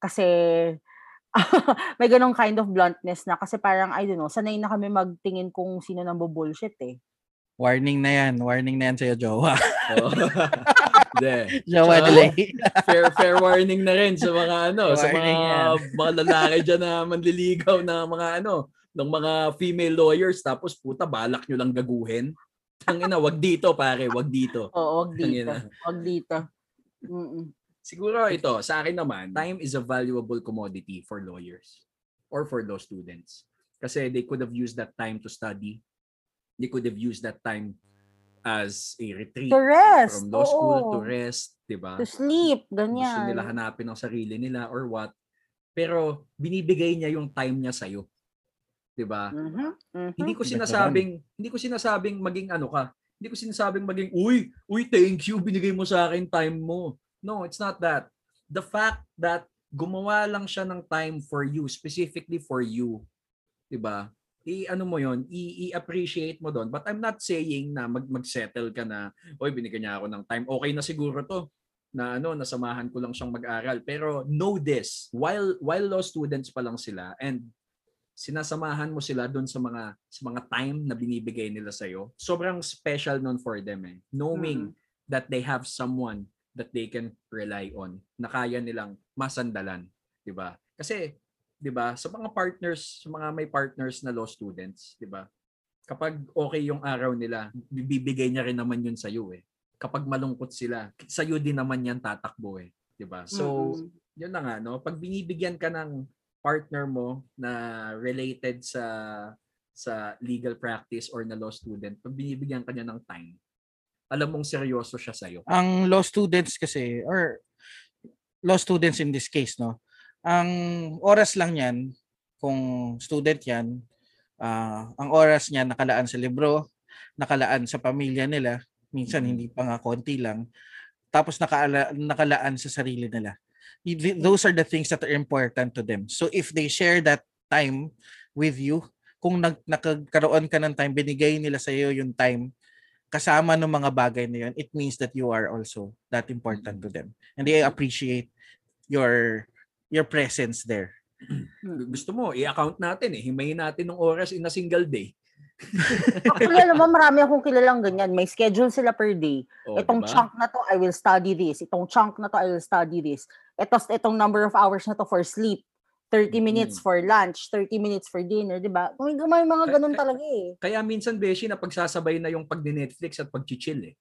Kasi, may ganong kind of bluntness na. Kasi parang, I don't know, sanay na kami magtingin kung sino nambubullshit eh. Warning na yan. Warning na yan sa'yo, Jowa. Oh. De. Jowa na lang. Fair, fair warning na rin sa mga ano, warning sa mga, mga lalaki dyan na manliligaw na mga ano, ng mga female lawyers, tapos puta, balak nyo lang gaguhin. Tangina, wag dito pare, wag dito. Oo, wag dito. Wag dito. Mm-mm. Siguro ito, sa akin naman, time is a valuable commodity for lawyers or for those students. Kasi they could have used that time to study. They could have used that time as a retreat from law school, to rest, diba? To sleep, ganyan. Gusto nila hanapin ang sarili nila or what. Pero binibigay niya yung time niya sa'yo. Diba? Mm-hmm, mm-hmm. Hindi ko sinasabing, hindi ko sinasabing maging ano ka. Hindi ko sinasabing maging, uy, uy, thank you, binigay mo sa akin time mo. No, it's not that. The fact that gumawa lang siya ng time for you, specifically for you. Diba? I-ano mo yun, i-appreciate mo doon. But I'm not saying na mag-settle ka na, oy, binigyan niya ako ng time. Okay na siguro to, na ano, nasamahan ko lang siyang mag-aral. Pero know this, while while law students pa lang sila and sinasamahan mo sila doon sa mga sa mga time na binibigay nila sa'yo, sobrang special nun for them eh. Knowing mm-hmm. that they have someone that they can rely on, na kaya nilang masandalan. Diba? Kasi, diba, sa mga partners, sa mga may partners na law students, diba? Kapag okay yung araw nila, bibigay niya rin naman yun sa iyo eh. Kapag malungkot sila, sa iyo din naman yan tatakbo eh, diba? So, mm-hmm. yun na nga no, pag binibigyan ka ng partner mo na related sa sa legal practice or na law student, pag binibigyan ka niya ng time, alam mong seryoso siya sa iyo. Ang law students kasi or law students in this case no, ang oras lang yan, kung student yan, uh, ang oras niya nakalaan sa libro, nakalaan sa pamilya nila, minsan hindi pa nga konti lang, tapos nakaala, nakalaan sa sarili nila. Those are the things that are important to them. So if they share that time with you, kung nag, nagkaroon ka ng time, binigay nila sa iyo yung time, kasama ng mga bagay na yun, it means that you are also that important to them. And they appreciate your your presence there. Gusto mo, i-account natin eh. Himayin natin ng oras in a single day. Actually, alam mo, marami akong kilalang ganyan. May schedule sila per day. Oh, itong diba? Chunk na to, I will study this. Itong chunk na to, I will study this. Etos, itong number of hours na to for sleep. thirty minutes mm. for lunch, thirty minutes for dinner, di ba? May, may mga ganun kaya, talaga eh. Kaya minsan, Beshi, na pagsasabay na yung pag-Netflix at pag-chill eh.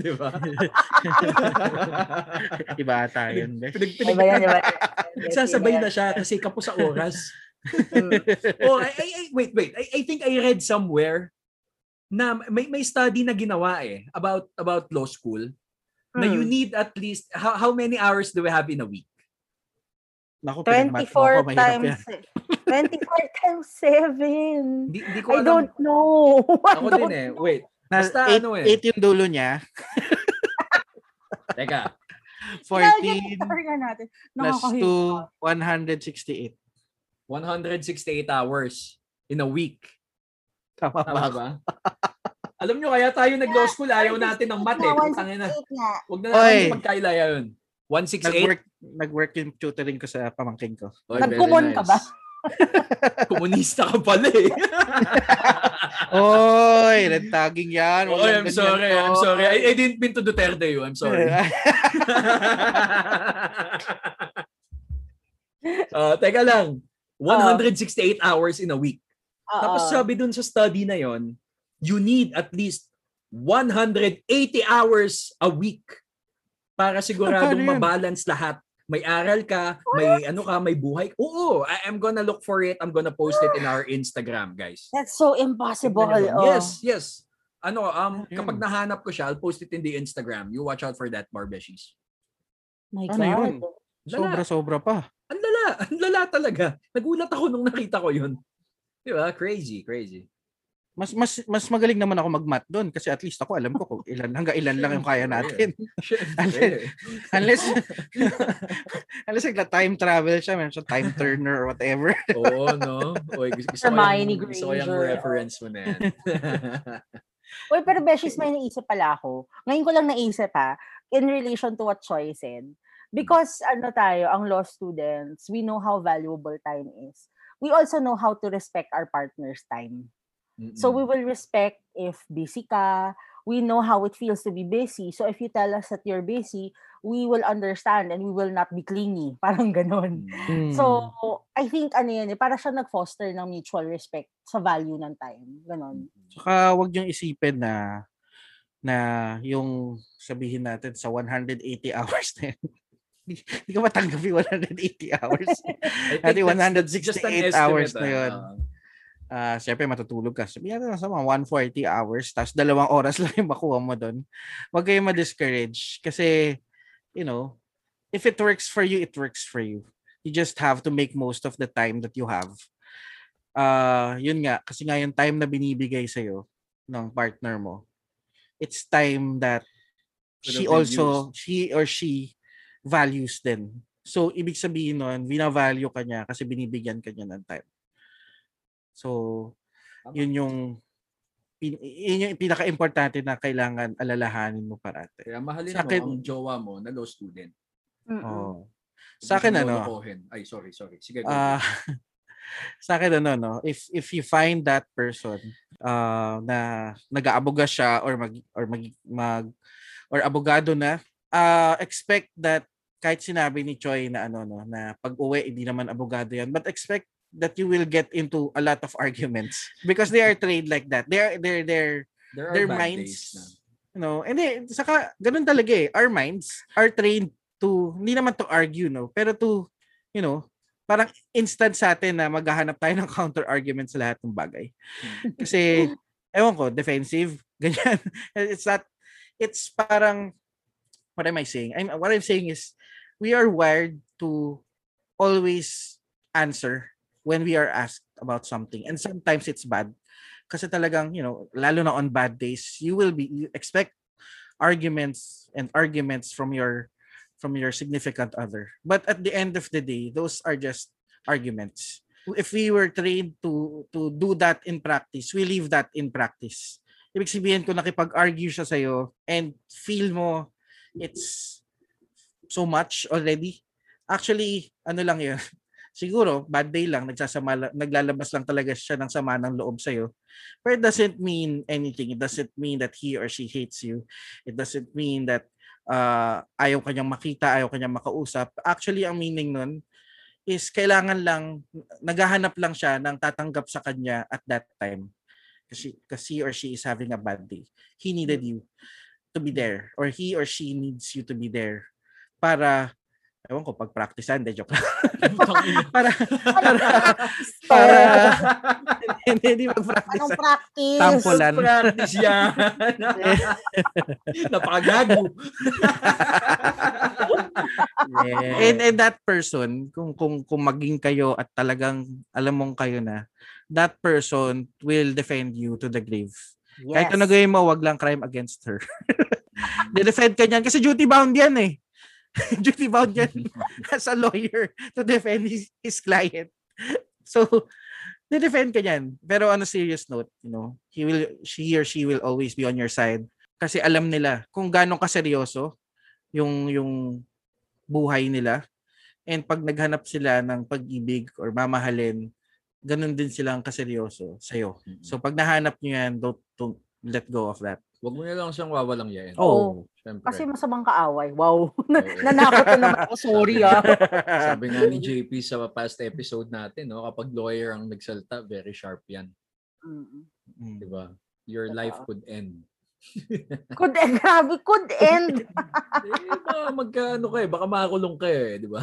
Di ba? Iba ata yun. Nagsasabay na siya kasi kapo sa oras. Oh, I, I, wait, wait. I, I think I read somewhere na may may study na ginawa eh about about law school hmm. na you need at least how, how many hours do we have in a week? Naku, twenty-four times twenty-four times seven. Di, di ko I alam. Don't know. I ako don't din eh. Wait. Basta eight, ano eh. eight yung dulo niya. Teka. fourteen plus two, one hundred sixty-eight. one hundred sixty-eight hours in a week. Tama, Tama ba? Alam nyo, kaya tayo nag-law school, ayaw natin ng math eh. Tangina. Huwag na natin magkaila yun. one sixty-eight? Nag-work, nag-work yung tutoring ko sa pamangkin ko. Oy, nag-kumon nice. Ka ba? Komunista ka pala eh. Oy, red tagging yan. Oy, I'm sorry. Yan I'm sorry. I, I didn't mean to Duterte you. I'm sorry. uh, teka lang. one hundred sixty-eight uh, hours in a week. Uh, Tapos sabi dun sa study na yon, you need at least one hundred eighty hours a week para siguradong mabalance lahat. May aral ka, may ano ka, may buhay. Oo, I'm gonna look for it. I'm gonna post it in our Instagram, guys. That's so impossible. Oh. Yes, yes. Ano, um, kapag nahanap ko siya, I'll post it in the Instagram. You watch out for that, Barbeshies. My God. Ano yun? Sobra-sobra pa. Ang lala, ang lala talaga. Nagulat ako nung nakita ko yun. Di ba? Crazy, crazy. Mas mas mas magaling naman ako mag-math doon kasi at least ako alam ko kung ilan hanggang ilan lang yung kaya natin. unless unless like time travel siya, man, siya time turner or whatever. Oo, no. Oy, gusto ko yung, gusto ko yung reference mo na yan. Oy, pero Beshies, may naisip pala ako. Ngayon ko lang naisip ha, in relation to what Choy said. Because ano tayo, ang law students, we know how valuable time is. We also know how to respect our partner's time. Mm-mm. So we will respect if busy ka, we know how it feels to be busy. So if you tell us that you're busy, we will understand and we will not be clingy. Parang ganun. Mm. So, I think, ano yan, eh, para siya nag-foster ng mutual respect sa value ng time. Ganun. Saka, huwag niyong isipin na, na yung sabihin natin sa one hundred eighty hours na yun. Hindi ka matanggap yung one hundred eighty hours. I think one hundred sixty-eight hours na yun. Uh, Uh, siyempre matutulog ka. Sabi natin sa mga one hundred forty hours, tapos dalawang oras lang yung makuha mo doon. Huwag kayong ma-discourage. Kasi, you know, if it works for you, it works for you. You just have to make most of the time that you have. Uh, yun nga, kasi nga yung time na binibigay sa'yo ng partner mo, it's time that she also, she or she values din. So, ibig sabihin nun, binavalue ka niya kasi binibigyan ka niya ng time. So, yun yung, yun yung pinaka-importante na kailangan alalahanin mo parate. Kaya mahalin akin, mo ang jowa mo na low student. Oh. Sa akin ano, ay sorry, sorry. Sige. Uh, sa akin ano, no, if if you find that person uh, na nag-aaboga siya or mag or mag, mag or abogado na, uh, expect that kahit sinabi ni Choi na ano no, na pag-uwi hindi naman abogado 'yan, but expect that you will get into a lot of arguments because they are trained like that. They are, they're, they're, their minds, you know, and then, saka, ganun talaga eh, our minds are trained to, hindi naman to argue, no, pero to, you know, parang instant sa atin na maghahanap tayo ng counter-argument sa lahat ng bagay. Kasi, ewan ko, defensive, ganyan. It's not, it's parang, what am I saying? I'm, what I'm saying is, we are wired to always answer when we are asked about something. And sometimes it's bad. Kasi talagang, you know, lalo na on bad days, you will be, you expect arguments and arguments from your from your significant other. But at the end of the day, those are just arguments. If we were trained to to do that in practice, we leave that in practice. Ibig sabihin ko, nakipag-argue siya sa'yo and feel mo it's so much already. Actually, ano lang yun, siguro, bad day lang, nagsasama, naglalabas lang talaga siya ng sama ng loob sa'yo. But it doesn't mean anything. It doesn't mean that he or she hates you. It doesn't mean that uh, ayaw kanyang makita, ayaw kanyang makausap. Actually, ang meaning nun is kailangan lang, naghahanap lang siya ng tatanggap sa kanya at that time. Kasi, kasi he or she is having a bad day. He needed you to be there. Or he or she needs you to be there para... Ewan ko, pag-practicean, de joke lang. para, para, para, hindi, hindi mag-practice. Anong practice? Tampulan. Practice yan. Napakagago. Yeah. And, and that person, kung, kung, kung maging kayo at talagang alam mong kayo na, that person will defend you to the grave. Yes. Kahit ano gawin mo, wag lang crime against her. De-defend ka niyan kasi duty bound yan eh. Duty bound yan as a lawyer to defend his, his client. So, de-defend ka yan. Pero on a serious note, you know, he will, she or she will always be on your side. Kasi alam nila kung gaano kaseryoso yung, yung buhay nila. And pag naghanap sila ng pag-ibig or mamahalin, ganun din silang kaseryoso sa'yo. So, pag nahanap nyo yan, don't, don't let go of that. Huwag mo na lang siyang wawalang yain. Oo. Siyempre. Kasi masamang kaaway. Wow. Nanakot na naman ako. Sorry ah. Sabi nga ni J P sa past episode natin, no, kapag lawyer ang nagsalta, very sharp yan. Mm-hmm. Diba? Your diba? Life could end. Could end. Grabe, could end. Diba? Magkano ka eh. Baka makakulong ka eh. Diba?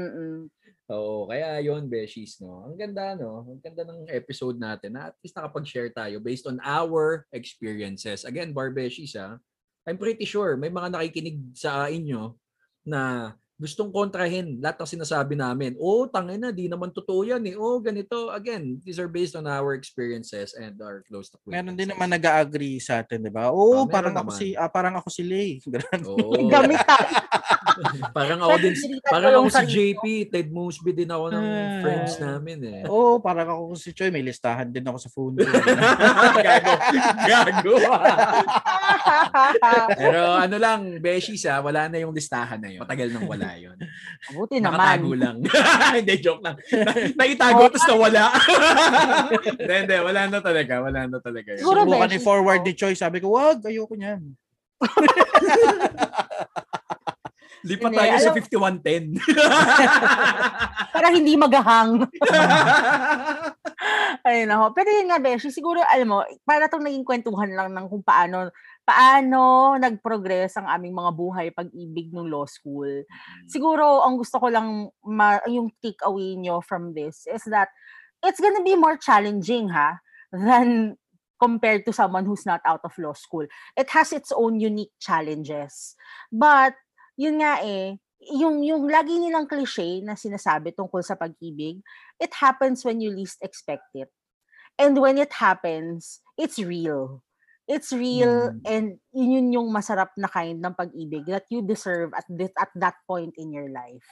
Mm-mm. Oo, kaya yun, Beshies, no? Ang ganda, no? Ang ganda ng episode natin. Na at least nakapag-share tayo based on our experiences. Again, Barbeshies, ha? I'm pretty sure may mga nakikinig sa inyo na gustong kontrahin lahat ng sinasabi namin. Oh, tangina, di naman totoo yan, eh. Oh, ganito. Again, these are based on our experiences and our close acquaintances. Meron din naman nag-agree sa atin, di ba? Oh, ah, parang, ako si, ah, parang ako si Lay. Oo. Gamit tayo. Parang ako din, parang ako si J P, Ted Mosby din ako ng uh, friends namin eh. Oo, oh, parang ako si Choy, may listahan din ako sa phone. Gago. Gago. Pero ano lang, Beshies ah, wala na yung listahan na yun. Matagal nang wala yun. Mabuti naman. Nakatago lang. Hindi, joke lang. Naitago, oh, tapos nawala. Hindi, hindi, wala na talaga. Wala na talaga yun. Subukan ni forward ni Choy, sabi ko, wag, ayoko niyan. Lipat tayo sa fifty-one ten. Parang hindi magahang. Ayun na ho. Pero yun nga, Beshi, siguro, alam mo, para itong naging kwentuhan lang ng kung paano, paano nag-progress ang aming mga buhay, pag-ibig ng law school. Siguro, ang gusto ko lang, ma- yung take away nyo from this is that it's gonna be more challenging, ha, than compared to someone who's not out of law school. It has its own unique challenges. But, yun nga eh, yung, yung lagi nilang cliche na sinasabi tungkol sa pag-ibig, it happens when you least expect it. And when it happens, it's real. It's real, mm. and yun yung masarap na kind ng pag-ibig that you deserve at, this, at that point in your life.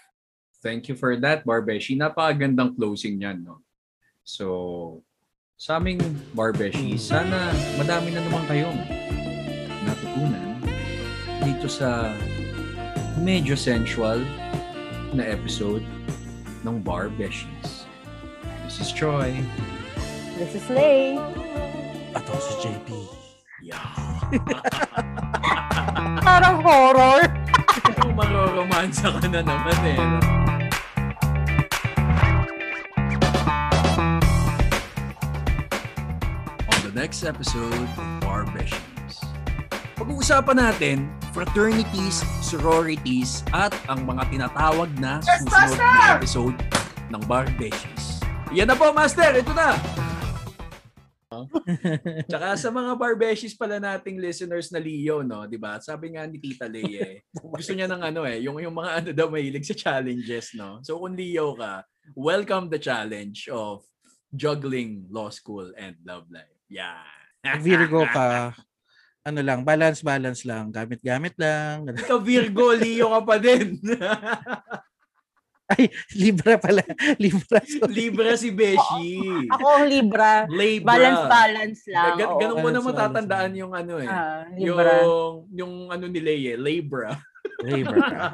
Thank you for that, Barbeshi. Napakagandang closing niyan, no? So, sa aming Barbeshies, sana madami na naman kayong natutunan dito sa medyo sensual na episode ng Barbeshies. This is Troy. This is Lay. At ako si J P. Yeah. Parang horror. Mag-romansa ka na naman eh. Next episode of Barbeshies. Pag-uusapan natin fraternities, sororities at ang mga tinatawag na susunod na episode ng Barbeshies. Yan na po, Master! Ito na! Tsaka sa mga Barbeshies pala nating listeners na Leo, no? Diba? Sabi nga ni Tita Lay, eh, gusto niya ng ano eh, yung, yung mga ano daw mahilig sa challenges, no? So kung Leo ka, welcome the challenge of juggling law school and love life. Yeah. Virgo ka. Ano lang, balance-balance lang. Gamit-gamit lang. Ikaw Virgo, Leo ka pa din. Ay, Libra pala. Libra. Sorry. Libra si Beshi. Oh, ako ang Libra. Libra. Balance-balance lang. Gan- ganun mo na matatandaan yung ano eh. Ah, yung, yung ano ni Leye, eh. Libra. Labor ka.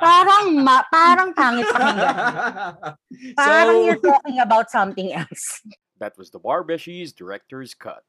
Parang ma- parang pangit pakinggan. Parang so, you're talking about something else. That was the Barbeshies Director's Cut.